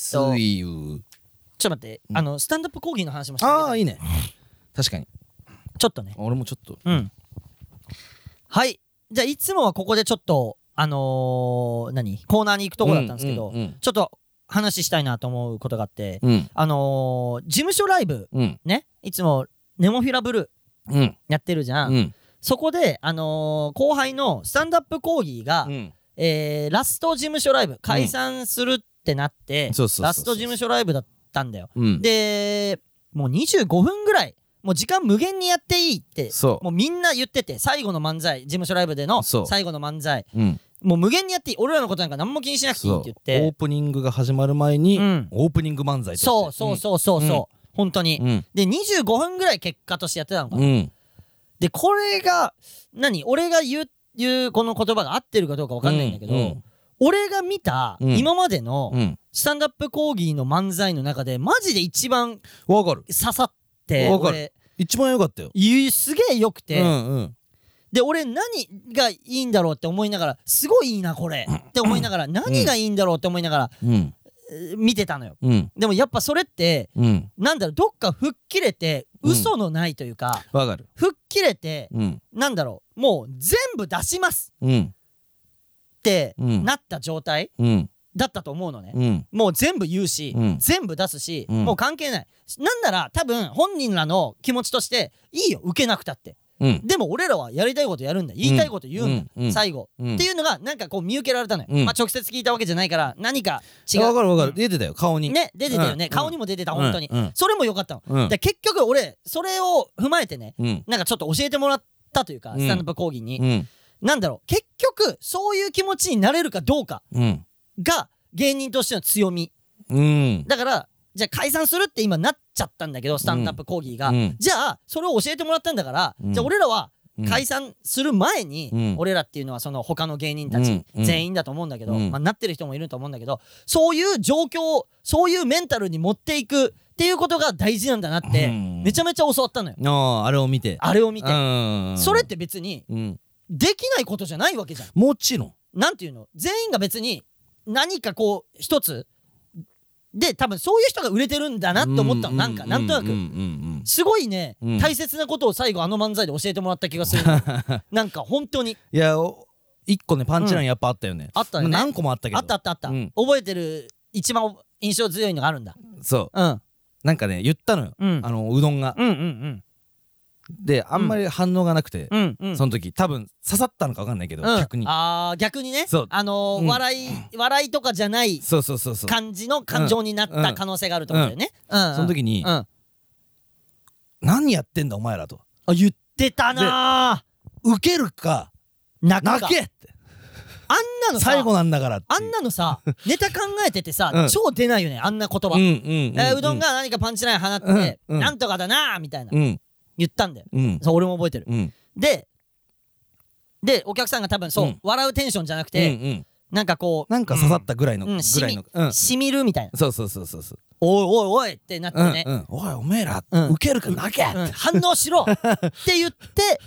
ちょっと待って、うん、あのスタンダップ講義の話もしてああいいね確かにちょっとね俺もちょっと、うん、はい、じゃあいつもはここでちょっとあのー、何コーナーに行くとこだったんですけど、うんうんうん、ちょっと話したいなと思うことがあって、うん、あのー、事務所ライブ、うん、ね、いつもネモフィラブルーやってるじゃん、うん、そこであのー、後輩のスタンダップ講義が、うん、えー、ラスト事務所ライブ解散する、うんってなってそうそうそうそうラスト事務所ライブだったんだよ、うん、でもうにじゅうごふんぐらいもう時間無限にやっていいってもうみんな言ってて、最後の漫才事務所ライブでの最後の漫才、うん、もう無限にやっていい、俺らのことなんか何も気にしなくていいって言って、オープニングが始まる前に、うん、オープニング漫才としてそうそうそうそうそう、うん、本当に、うん、でにじゅうごふんぐらい結果としてやってたのかな、うん、でこれが何俺が言う、言うこの言葉が合ってるかどうか分かんないんだけど、うんうん、俺が見た今までのスタンダップ講義の漫才の中でマジで一番刺さって、わかる、一番良かったよ。すげえ良くて、うんうん、で俺何がいいんだろうって思いながら、すごいいいなこれって思いながら、何がいいんだろうって思いながら、うん、見てたのよ、うん、でもやっぱそれって、うん、なんだろう、どっか吹っ切れて嘘のないというか、うん、わかる、吹っ切れて、うん、なんだろう、もう全部出します、うん、ってなった状態、うんうんだったと思うのね、うん、もう全部言うし、うん、全部出すし、うん、もう関係ない、なんなら多分本人らの気持ちとしていいよ受けなくたって、うん、でも俺らはやりたいことやるんだ、言いたいこと言うんだ、うん、最後、うん、っていうのがなんかこう見受けられたのよ、うんまあ、直接聞いたわけじゃないから何か違う、分かる分かる、出てたよ顔にね、出てたよね、うん、顔にも出てた本当に、うんうん、それも良かったの、うん、で結局俺それを踏まえてね、うん、なんかちょっと教えてもらったというか、うん、スタンドアップ講義に、うん、なんだろう、結局そういう気持ちになれるかどうか、うんが芸人としての強み、うん、だからじゃあ解散するって今なっちゃったんだけど、スタンドアップ講義が、うん、じゃあそれを教えてもらったんだから、うん、じゃあ俺らは解散する前に、うん、俺らっていうのはその他の芸人たち、うん、全員だと思うんだけど、うんまあ、なってる人もいると思うんだけど、そういう状況、そういうメンタルに持っていくっていうことが大事なんだなって、うん、めちゃめちゃ教わったのよ、あー、あれを見てあれを見て、それって別に、うん、できないことじゃないわけじゃん、もちろん、なんていうの、全員が別に何かこう一つで多分そういう人が売れてるんだなって思ったの、なんかなんとなくすごいね、うん、大切なことを最後あの漫才で教えてもらった気がするなんか本当にいや一個ねパンチラインやっぱあったよね、うん、あったよね、何個もあったけど、あったあったあった、うん、覚えてる一番印象強いのがあるんだ、そう、うん、なんかね言ったのよ、うん、あのうどんが、うんうんうんであんまり反応がなくて、うんうんうん、その時多分刺さったのか分かんないけど、うん、逆にあ逆にね、あのーうん、笑い笑いとかじゃない感じの感情になった可能性があると思うんだよね、うんうんうん、その時に、うん、何やってんだお前らとあ言ってたな、ウケるか泣くか泣けってあんなのさ最後なんだからってあんなのさネタ考えててさ、うん、超出ないよねあんな言葉、うんうんうんえー、うどんが何かパンチライン放って、うんうん、なんとかだなみたいな、うん言ったんだよ、うん、そう俺も覚えてる、うん、ででお客さんが多分そう、うん、笑うテンションじゃなくて、うんうん、なんかこうなんか刺さったぐらいの、うん、ぐらいの、うん、しみるみたいなそうそうそうそうそうおいおいおいってなってね、うんうん、おいおめえら、うん、ウケるか泣けって、うん、反応しろって言って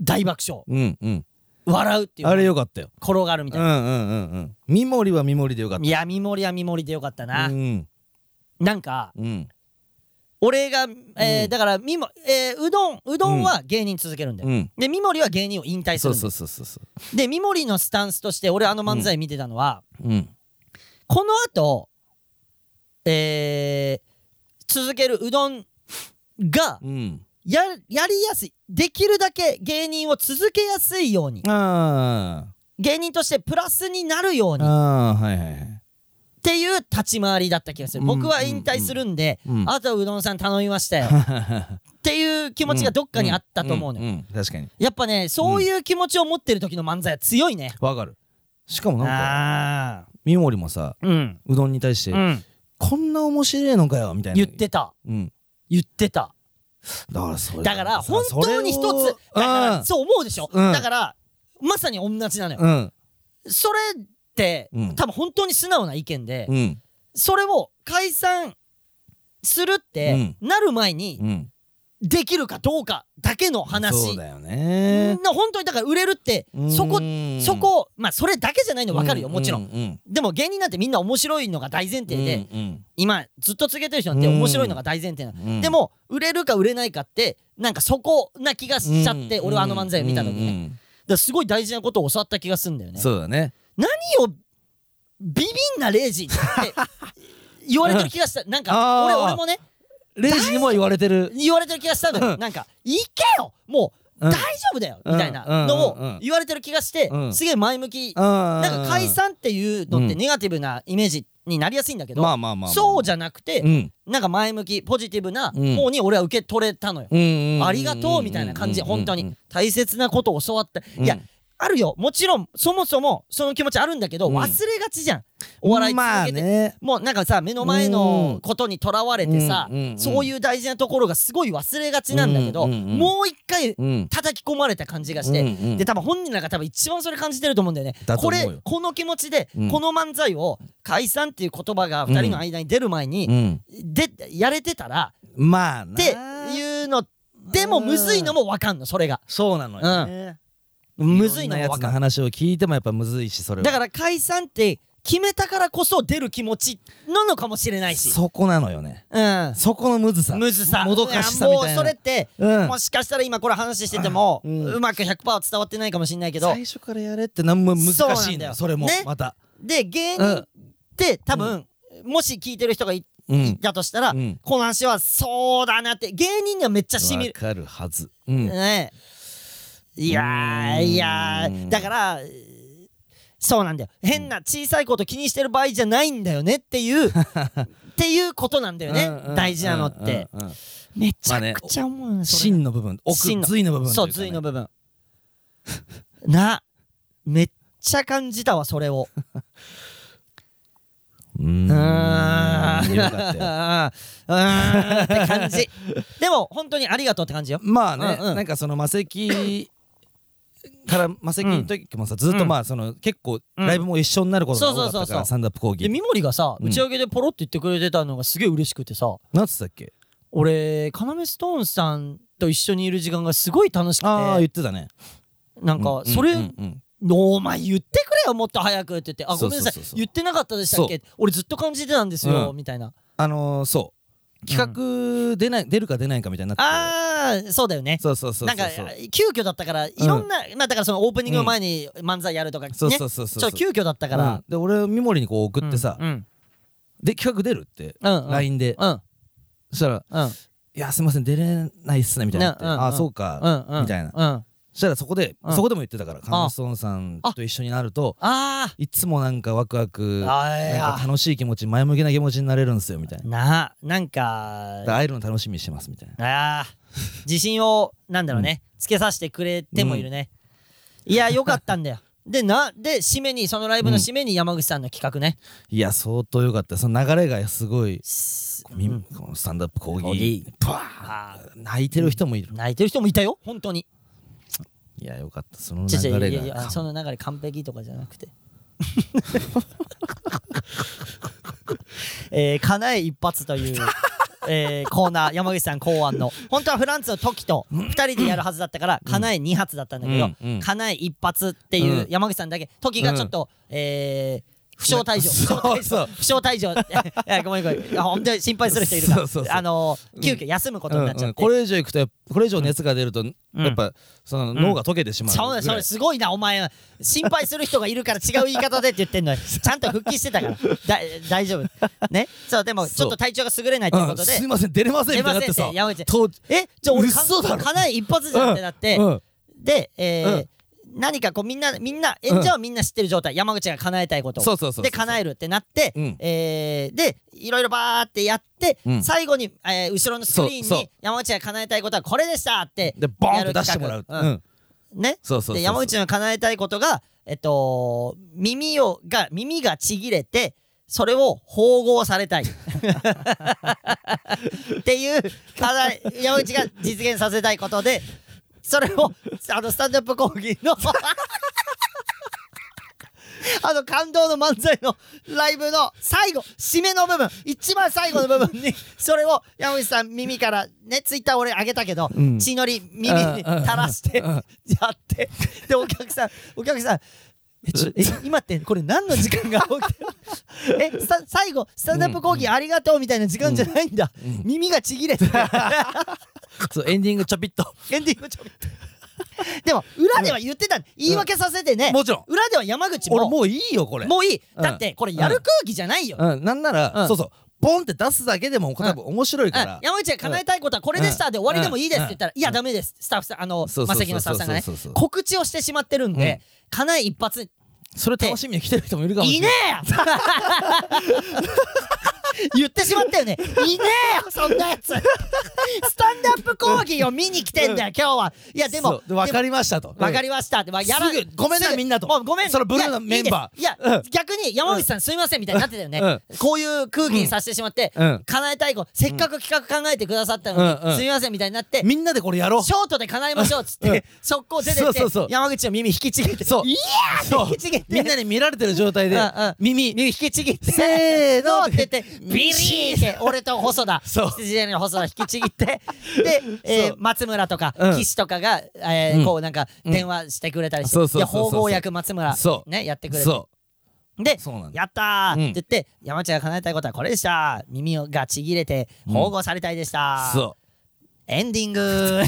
大爆笑、うんうん、笑うっていうあれよかったよ転がるみたいな、うんうんうんうん、見盛りは見盛りでよかったいや見盛りは見盛りでよかったな、うん、なんか、うん俺が、えーうん、だからみも、えー、うどんうどんは芸人続けるんだよ、うん、でみもりは芸人を引退するんだよそうそうそうそうでみもりのスタンスとして俺あの漫才見てたのは、うん、この後、えー、続けるうどんが、うん、や, やりやすいできるだけ芸人を続けやすいようにあ芸人としてプラスになるようにあはいはいはいっていう立ち回りだった気がする、うん、僕は引退するんで、うん、あとはうどんさん頼みましたよっていう気持ちがどっかにあったと思うのよ、うんうんうん、確かにやっぱねそういう気持ちを持ってる時の漫才は強いねわかるしかもなんか三森もさ、うん、うどんに対して、うん、こんな面白いのかよみたいな言ってた、うん、言ってただからそれだから本当に一つだからそう思うでしょ、うん、だからまさに同じなのよ、うん、それって、うん、多分本当に素直な意見で、うん、それを解散するって、うん、なる前に、うん、できるかどうかだけの話そうだよね本当にだから売れるってそこそこまあそれだけじゃないの分かるよもちろん、うんうんうん、でも芸人なんてみんな面白いのが大前提で、うんうん、今ずっと続けてる人なんて面白いのが大前提なの、うんうん、でも売れるか売れないかってなんかそこな気がしちゃって、うんうん、俺はあの漫才を見た時ね、うんうん、だからすごい大事なことを教わった気がするんだよねそうだね何をビビんなレイジって言われてる気がしたなんか 俺, 俺もねレイジにも言われてる言われてる気がしたのよ、うん、なんか行けよもう大丈夫だよ、うん、みたいなのを言われてる気がして、うん、すげえ前向き、うん、なんか解散っていうのってネガティブなイメージになりやすいんだけど、うん、そうじゃなくて、うん、なんか前向きポジティブな方に俺は受け取れたのよ、うん、ありがとうみたいな感じで本当に大切なことを教わって、うん、いやあるよもちろんそもそもその気持ちあるんだけど、うん、忘れがちじゃんお笑い続けて、まあね、もうなんかさ目の前のことにとらわれてさ、うんうんうん、そういう大事なところがすごい忘れがちなんだけど、うんうんうん、もう一回叩き込まれた感じがして、うんうん、で多分本人なんか多分一番それ感じてると思うんだよねだと思うよこれこの気持ちで、うん、この漫才を解散っていう言葉がふたりの間に出る前に、うん、でやれてたら、まあなっていうのでもむずいのも分かんの、それが。そうなのよね、うん、むずいのも分かんの。いろんなやつの話を聞いてもやっぱむずいし、それはだから解散って決めたからこそ出る気持ちなのかもしれないし、そこなのよね、うん、そこのむずさ、むずさ、もどかしさみたいな。もうそれって、うん、もしかしたら今これ話してても、うん、うまく ひゃくパーセント 伝わってないかもしれないけど、最初からやれってなんも難しいんだよ、 そうなんだよそれも、ね、またで芸人って、うん、多分、うん、もし聞いてる人がいだとしたら、うん、この話はそうだなって、芸人にはめっちゃしみる、わかるはず、うん、ね、いやいやだからそうなんだよ、変な小さいこと気にしてる場合じゃないんだよねっていうっていうことなんだよね、うんうん、大事なのって、うんうんうん、めちゃくちゃ思う、まあね、芯の部分、奥髄の部分、そう髄の部分な、めっちゃ感じたわそれをうーん、よかったようーんって感じでも本当にありがとうって感じよ。まあね、うんうん、なんかそのマセキからマセキの時もさ、うん、ずっとまあその結構ライブも一緒になることが多かったから、うん、そうそうそうそう、サンダップ講義で三森がさ、うん、打ち上げでポロって言ってくれてたのがすげえ嬉しくてさ、なんつったっけ、俺カナメストーンさんと一緒にいる時間がすごい楽しくて、ああ言ってたね、なんかそれ、うんうんうん、お前言ってくれよもっと早くって言って、あ、ごめんなさい、そうそうそうそう、言ってなかったでしたっけ、俺ずっと感じてたんですよ、うん、みたいな、あのー、そう企画出ない、うん、出るか出ないかみたいになって、ああそうだよね、そうそうそうそう、なんか急遽だったから、いろんな、うん、まあだからそのオープニングの前に漫才やるとかね、ちょっと急遽だったから、うん、で俺を三森にこう送ってさ、うんうん、で企画出るって、うんうん、ライン で、うん、そしたら、うん、いやすいません出れないっすねみたいなって、うんうんうん、あそうか、うんうん、みたいな、うん、そしたらそこで、うん、そこでも言ってたから、カナメストーンさんと一緒になるといつもなんかワクワク、なんか楽しい気持ち、前向きな気持ちになれるんですよみたいな、な、なんか会えるの楽しみにしてますみたいな、あ自信をなんだろうね、うん、つけさせてくれてもいるね、うん、いやよかったんだよで、なで締めにそのライブの締めに山口さんの企画ね、うん、いや相当よかった、その流れがすごい、す、うん、このスタンダップ講義バーン、泣いてる人もいる、泣いてる人もいたよ本当に、いやよかった、その流れが、いやいやその流れ完璧とかじゃなくてえー、叶え一発というえーコーナー、山口さん考案の、本当はフランツの時とふたりでやるはずだったから叶えに発だったんだけど、叶え一発っていう山口さんだけ、時がちょっとえー負傷退場、負傷退場、いやごめんごめん、本当に心配する人いるから、そうそうそう、あのー、急遽休むことになっちゃって、うんうん、これ以上いくと、これ以上熱が出ると、うん、やっぱその、うん、脳が溶けてしまう、そうだ、それすごいなお前、心配する人がいるから違う言い方でって言ってんのにちゃんと復帰してたからだ大丈夫ね、そうでもちょっと体調が優れないということで、うん、すいません出れませんみたいになってさ、山口えじゃあ俺かなり一発じゃんってなって、うんうん、で、えーうん、何かこうみんなみんな演者はみんな知ってる状態、うん、山口が叶えたいことを、そうそうそうそう、で叶えるってなって、うん、えー、でいろいろバーってやって、うん、最後に、えー、後ろのスクリーンに山口が叶えたいことはこれでしたってでボーンって出してもらう、うんうん、ね、そうそうそうそう、で山口の叶えたいことが、えっと耳をが耳がちぎれてそれを縫合されたいっていう山口が実現させたいことで。それをあのスタンダップ講義のあの感動の漫才のライブの最後締めの部分、一番最後の部分にそれを山口さん耳からね、ツイッター俺あげたけど、うん、血のり耳に垂らしてやってでお客さんお客さんえちょえ今ってこれ何の時間が起きてるえ最後スタンダップ講義ありがとうみたいな時間じゃないんだ、うんうん、耳がちぎれてそうエンディングちょびっとエンディングちょびっとでも裏では言ってた、うん、言い訳させてね、うん、もちろん裏では山口も俺もういいよこれもういい、うん、だってこれやる空気じゃないよ、うんうん、なんなら、うん、そうそうボンって出すだけでも多分面白いから、うんうん、山口が叶えたいことはこれでしたで終わりでもいいですって言ったら、うんうん、いやダメです、スタッフさん、あのマセキのスタッフさんがね告知をしてしまってるんで、うん、叶え一発それ楽しみに来てる人もいるかもしれない、いねえ言ってしまったよねいねえよそんなやつスタンダップ講義を見に来てんだよ今日は、いやでも分かりましたと、うん、分かりましたって、まあ、やらすぐごめんねみんなともうごめんそのブルーのメンバーいや、いい、うん、逆に山口さんすみませんみたいになってたよね、うん、こういう空気にさせてしまって、うん、叶えたい子せっかく企画考えてくださったのに、うん、すみませんみたいになって、うん、みんなでこれやろうショートで叶えましょうっつって、うん、速攻出てってそうそうそう山口の耳引きちぎってそういやーって引きちぎってみんなに見られてる状態で、うんうん、耳、耳引きちぎってせーのって言ってビリーって俺と細田羊屋の細田引きちぎってで、えー、松村とか、うん、岸とかが、えーうん、こうなんか電話してくれたりして、うん、で方法役松村ねやってくれてでやったーって言って、うん、山ちゃんが叶えたいことはこれでした、耳がちぎれて保護されたいでした、うん、そうエンディングー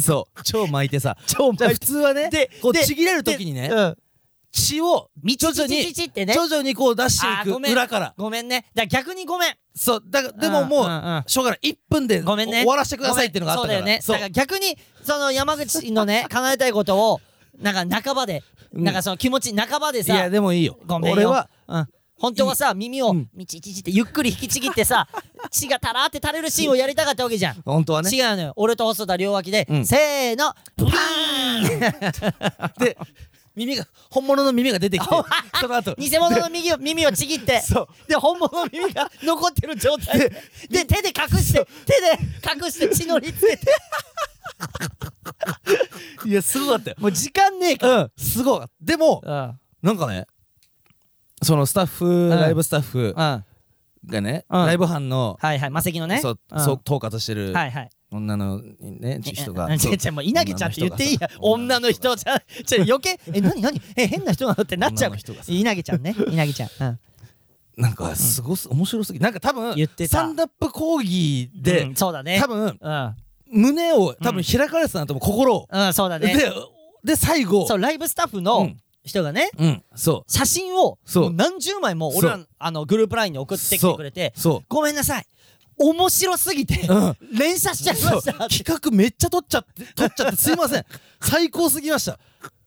そう超巻いてさ超巻いて普通はねでこうちぎれる時にね、うん、血を徐々に徐々にこう出していく裏からごめんねだから逆にごめんそうだからでももう、うんうん、しょうがないいっぷんでごめん、ね、終わらせてくださいっていうのがあったからそうだよねだから逆にその山口のね叶えたいことをなんか半ばで、うん、なんかその気持ち半ばでさいやでもいいよごめんよ俺は、うん、本当はさ耳をみちちちってゆっくり引きちぎってさ血がたらーって垂れるシーンをやりたかったわけじゃん本当はね違うのよ俺と細田両脇で、うん、せーのブーンで耳が本物の耳が出てきてその後偽物の耳を、耳をちぎってで本物の耳が残ってる状態で、で手で隠して手で隠して血のりつけていやすごかったよもう時間ねえからうんすごかったでも、うん、なんかねそのスタッフ、うん、ライブスタッフがね、うん、ライブ班のはいはいマセキのねそう、うん、そう統括してるはいはい女のね人がえええもう稲毛ちゃんって言っていいや女の人じゃちょ余計え何何え変な人なのってなっちゃう稲毛ちゃんね稲毛ちゃん、うんなんかすごす、うん、面白すぎなんか多分スタンダップ講義で、うん、そうだね多分、うん胸を多分開かれてたなと思う、うん、心を、うん、そうだね で, で最後そうライブスタッフの人がね、うんうん、そう写真をもう何十枚も俺らあのグループラインに送ってきてくれてごめんなさい面白すぎて、うん、連写しちゃいました企画めっちゃ撮っちゃって撮っちゃってすいません最高すぎました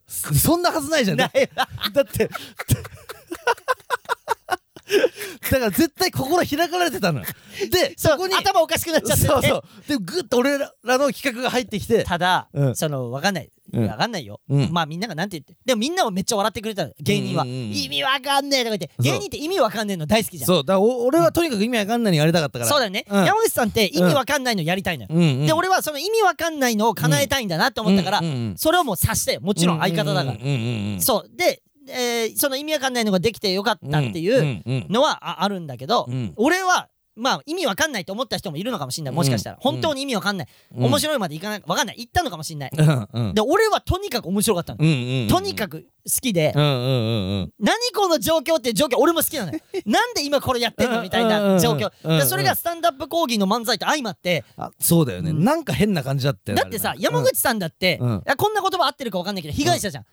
そんなはずないじゃんないだってだから絶対心開かれてたのでそこに頭おかしくなっちゃって、ね、そうそうでグッと俺らの企画が入ってきてただ、うん、その分かんない分かんないよ、うん、まあみんながなんて言ってでもみんなもめっちゃ笑ってくれたの芸人は、うんうんうん、意味わかんねえとか言って芸人って意味わかんねえの大好きじゃんそうだから俺はとにかく意味わかんないのやりたかったから、うん、そうだよね、うん、山口さんって意味わかんないのやりたいのよ、うん、で俺はその意味わかんないのを叶えたいんだなって思ったから、うんうんうん、それをもう察してもちろん相方だから、うんうんうんうん、そうでえー、その意味わかんないのができてよかったっていうのは あ, あるんだけど、うん、俺はまあ意味わかんないと思った人もいるのかもしれないもしかしたら本当に意味わかんない、うん、面白いまでいかないわかんない言ったのかもしれない、うんうん、で俺はとにかく面白かったの、うんうんうん、とにかく好きで、うんうんうんうん、何この状況っていう状況俺も好きなのよなんで今これやってんのみたいな状況でそれがスタンダップ講義の漫才と相まってあそうだよね、うん、なんか変な感じだったよだってさ山口さんだって、うん、こんな言葉合ってるかわかんないけど被害者じゃん、うん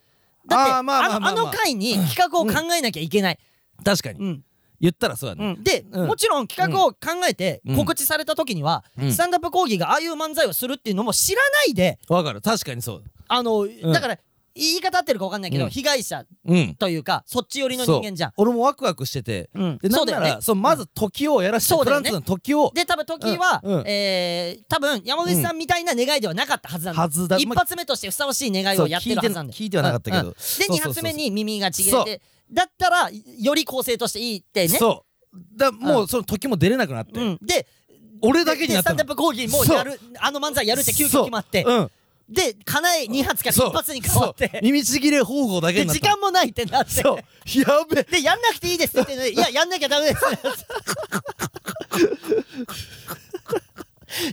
だってあの回に企画を考えなきゃいけない、うん、確かに、うん、言ったらそうだね、うん、で、うん、もちろん企画を考えて告知された時には、うん、スタンダップ講義がああいう漫才をするっていうのも知らないでわかる確かにそうあの、うん、だから言い方合ってるか分かんないけど、うん、被害者というか、うん、そっち寄りの人間じゃん俺もワクワクしてて、うん、でなんならそう、ね、まず時をやらせて、うん、フランツの時をで多分時は、うんえー、多分山口さんみたいな願いではなかったはずなんだ、うん、はずだ一発目としてふさわしい願いをやってるはずなんだ聞いてはなかったけど、うんうん、で二発目に耳がちぎれてだったらより構成としていいってねそうだもうその時も出れなくなって、うん、で俺だけになったのスタンダップ講義もやるあの漫才やるって急遽決まってで、叶えにはつからいっ発に変わって耳ちぎれ方法だけになったで、時間もないってなってそうやべで、やんなくていいですって言っていや、やんなきゃダメです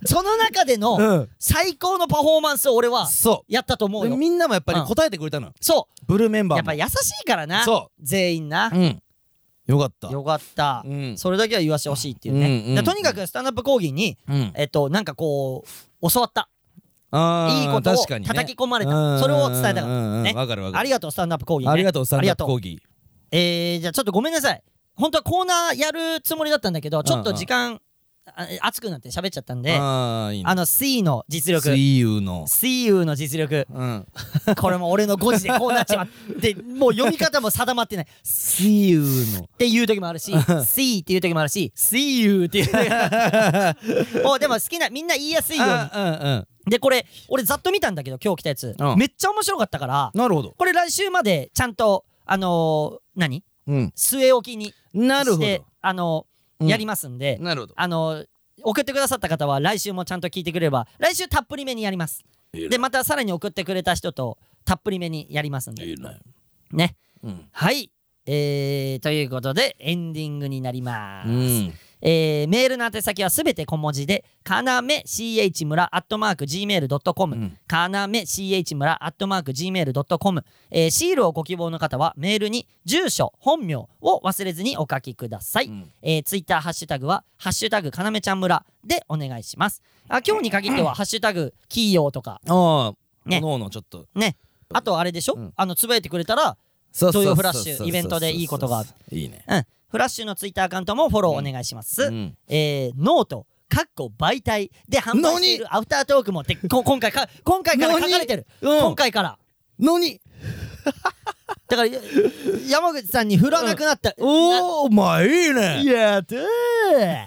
その中での最高のパフォーマンスを俺はやったと思うようみんなもやっぱり答えてくれたの、うん、そうブルーメンバーもやっぱ優しいからなそう全員なうんよかったよかった、うん、それだけは言わしてほしいっていうね、うんうん、とにかくスタンダップ講義に、うん、えっと、なんかこう教わったあいいことを叩き込まれた、ね、それを伝えたかったねわかるわかるありがとうスタンダップ講義ねありがとうスタンダップ講義えー、じゃあちょっとごめんなさい本当はコーナーやるつもりだったんだけどちょっと時間熱くなって喋っちゃったんであいい、ね、あの C の実力 シーユー の シーユー の実力、うん、これも俺の誤字でこうなっちまってもう読み方も定まってない シーユー のっていう時もあるしシー っていう時もあるし シーユー っていう時もあるもうでも好きなみんな言いやすいようにあでこれ俺ざっと見たんだけど今日来たやつ、うん、めっちゃ面白かったからなるほどこれ来週までちゃんとあのー、何、うん、据え置きにしてなるほどあのーうん、やりますんでなるほどあのー、送ってくださった方は来週もちゃんと聞いてくれれば来週たっぷりめにやりますでまたさらに送ってくれた人とたっぷりめにやりますんでいいね、ね、うん、はいえー、ということでエンディングになります、うん、えー、メールの宛先はすべて小文字でかなめ ch 村 アットマークジーメールドットコム かなめ ch 村 アットマークジーメールドットコム、えー、シールをご希望の方はメールに住所本名を忘れずにお書きください、うん、えー、ツイッターハッシュタグはハッシュタグかなめちゃん村でお願いします。あ、今日に限ってはハッシュタグ企業とか、ああ、ね、ののちょっとね、あとあれでしょ、うん、あのつぶやいてくれたらそういうフラッシュイベントでいいことがある、いいね、うん、フラッシュのツイッターアカウントもフォローお願いします、うん、えー、ノートかっこ媒体で販売しているアフタートークもってこ今回か今回から書かれてる、うん、今回からのにだから山口さんに振らなくなった、うん、おおまあいいね、やったー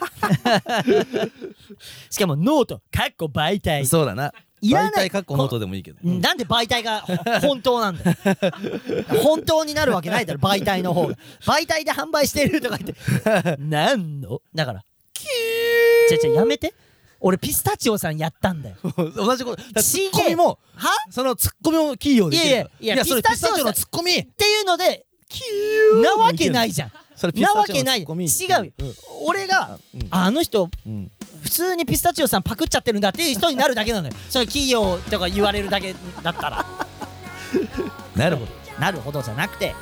しかもノートかっこ媒体、そうだな、媒体かっこノートでもいいけど、うん、なんで媒体が本当なんだよ本当になるわけないだろ、媒体の方が媒体で販売してるとか言ってなんのだからキューちゃちゃやめて、俺ピスタチオさんやったんだよ同じことだ、ツッコミもはそのツッコミも企業でいやいやいや、いやそれピスタチオのツッコミっていうのでキューなわけないじゃん、それピスタチオのツッコミ違うよ、うん、俺が、うん、あの人、うん、普通にピスタチオさんパクっちゃってるんだっていう人になるだけなのよそれ企業とか言われるだけだったらなるほどなるほどじゃなくて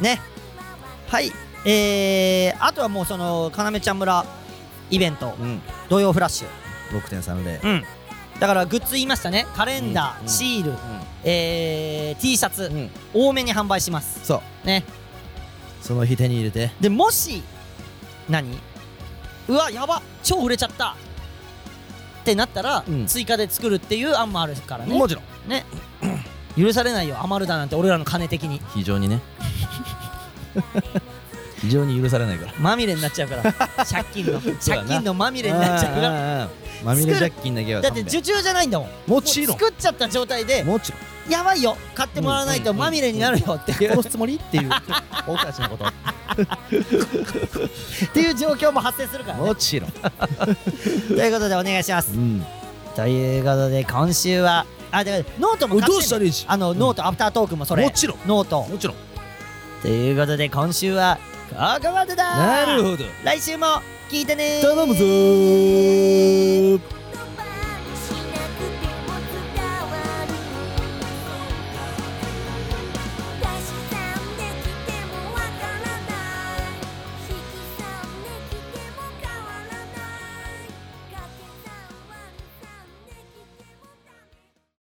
ね、はい、えー、あとはもうそのかなめちゃん村イベント、うん、土曜フラッシュ ろくてんさんぜろ、うん、だからグッズ言いましたね、カレンダー、うん、シール、うん、えー、T シャツ、うん、多めに販売しますそうね、その日手に入れてで、もし何うわやば超売れちゃったってなったら、うん、追加で作るっていう案もあるからね、もちろんね許されないよ余るだなんて俺らの金的に非常にね非常に許されないからまみれになっちゃうから借金の借金のまみれになっちゃうからまみれ借金だけはだって受注じゃないんだもん、もちろん作っちゃった状態でもちろんやばいよ買ってもらわないとまみれになるよって殺すつもりっていう僕たちのことっていう状況も発生するからねもちろんということでお願いします、うん、ということで今週はあでノートも買ってるどうしたらいいしあのノート、うん、アフタートークもそれもちろんノートもちろんということで今週はここまでだ。なるほど。来週も聞いてねー。頼むぞー。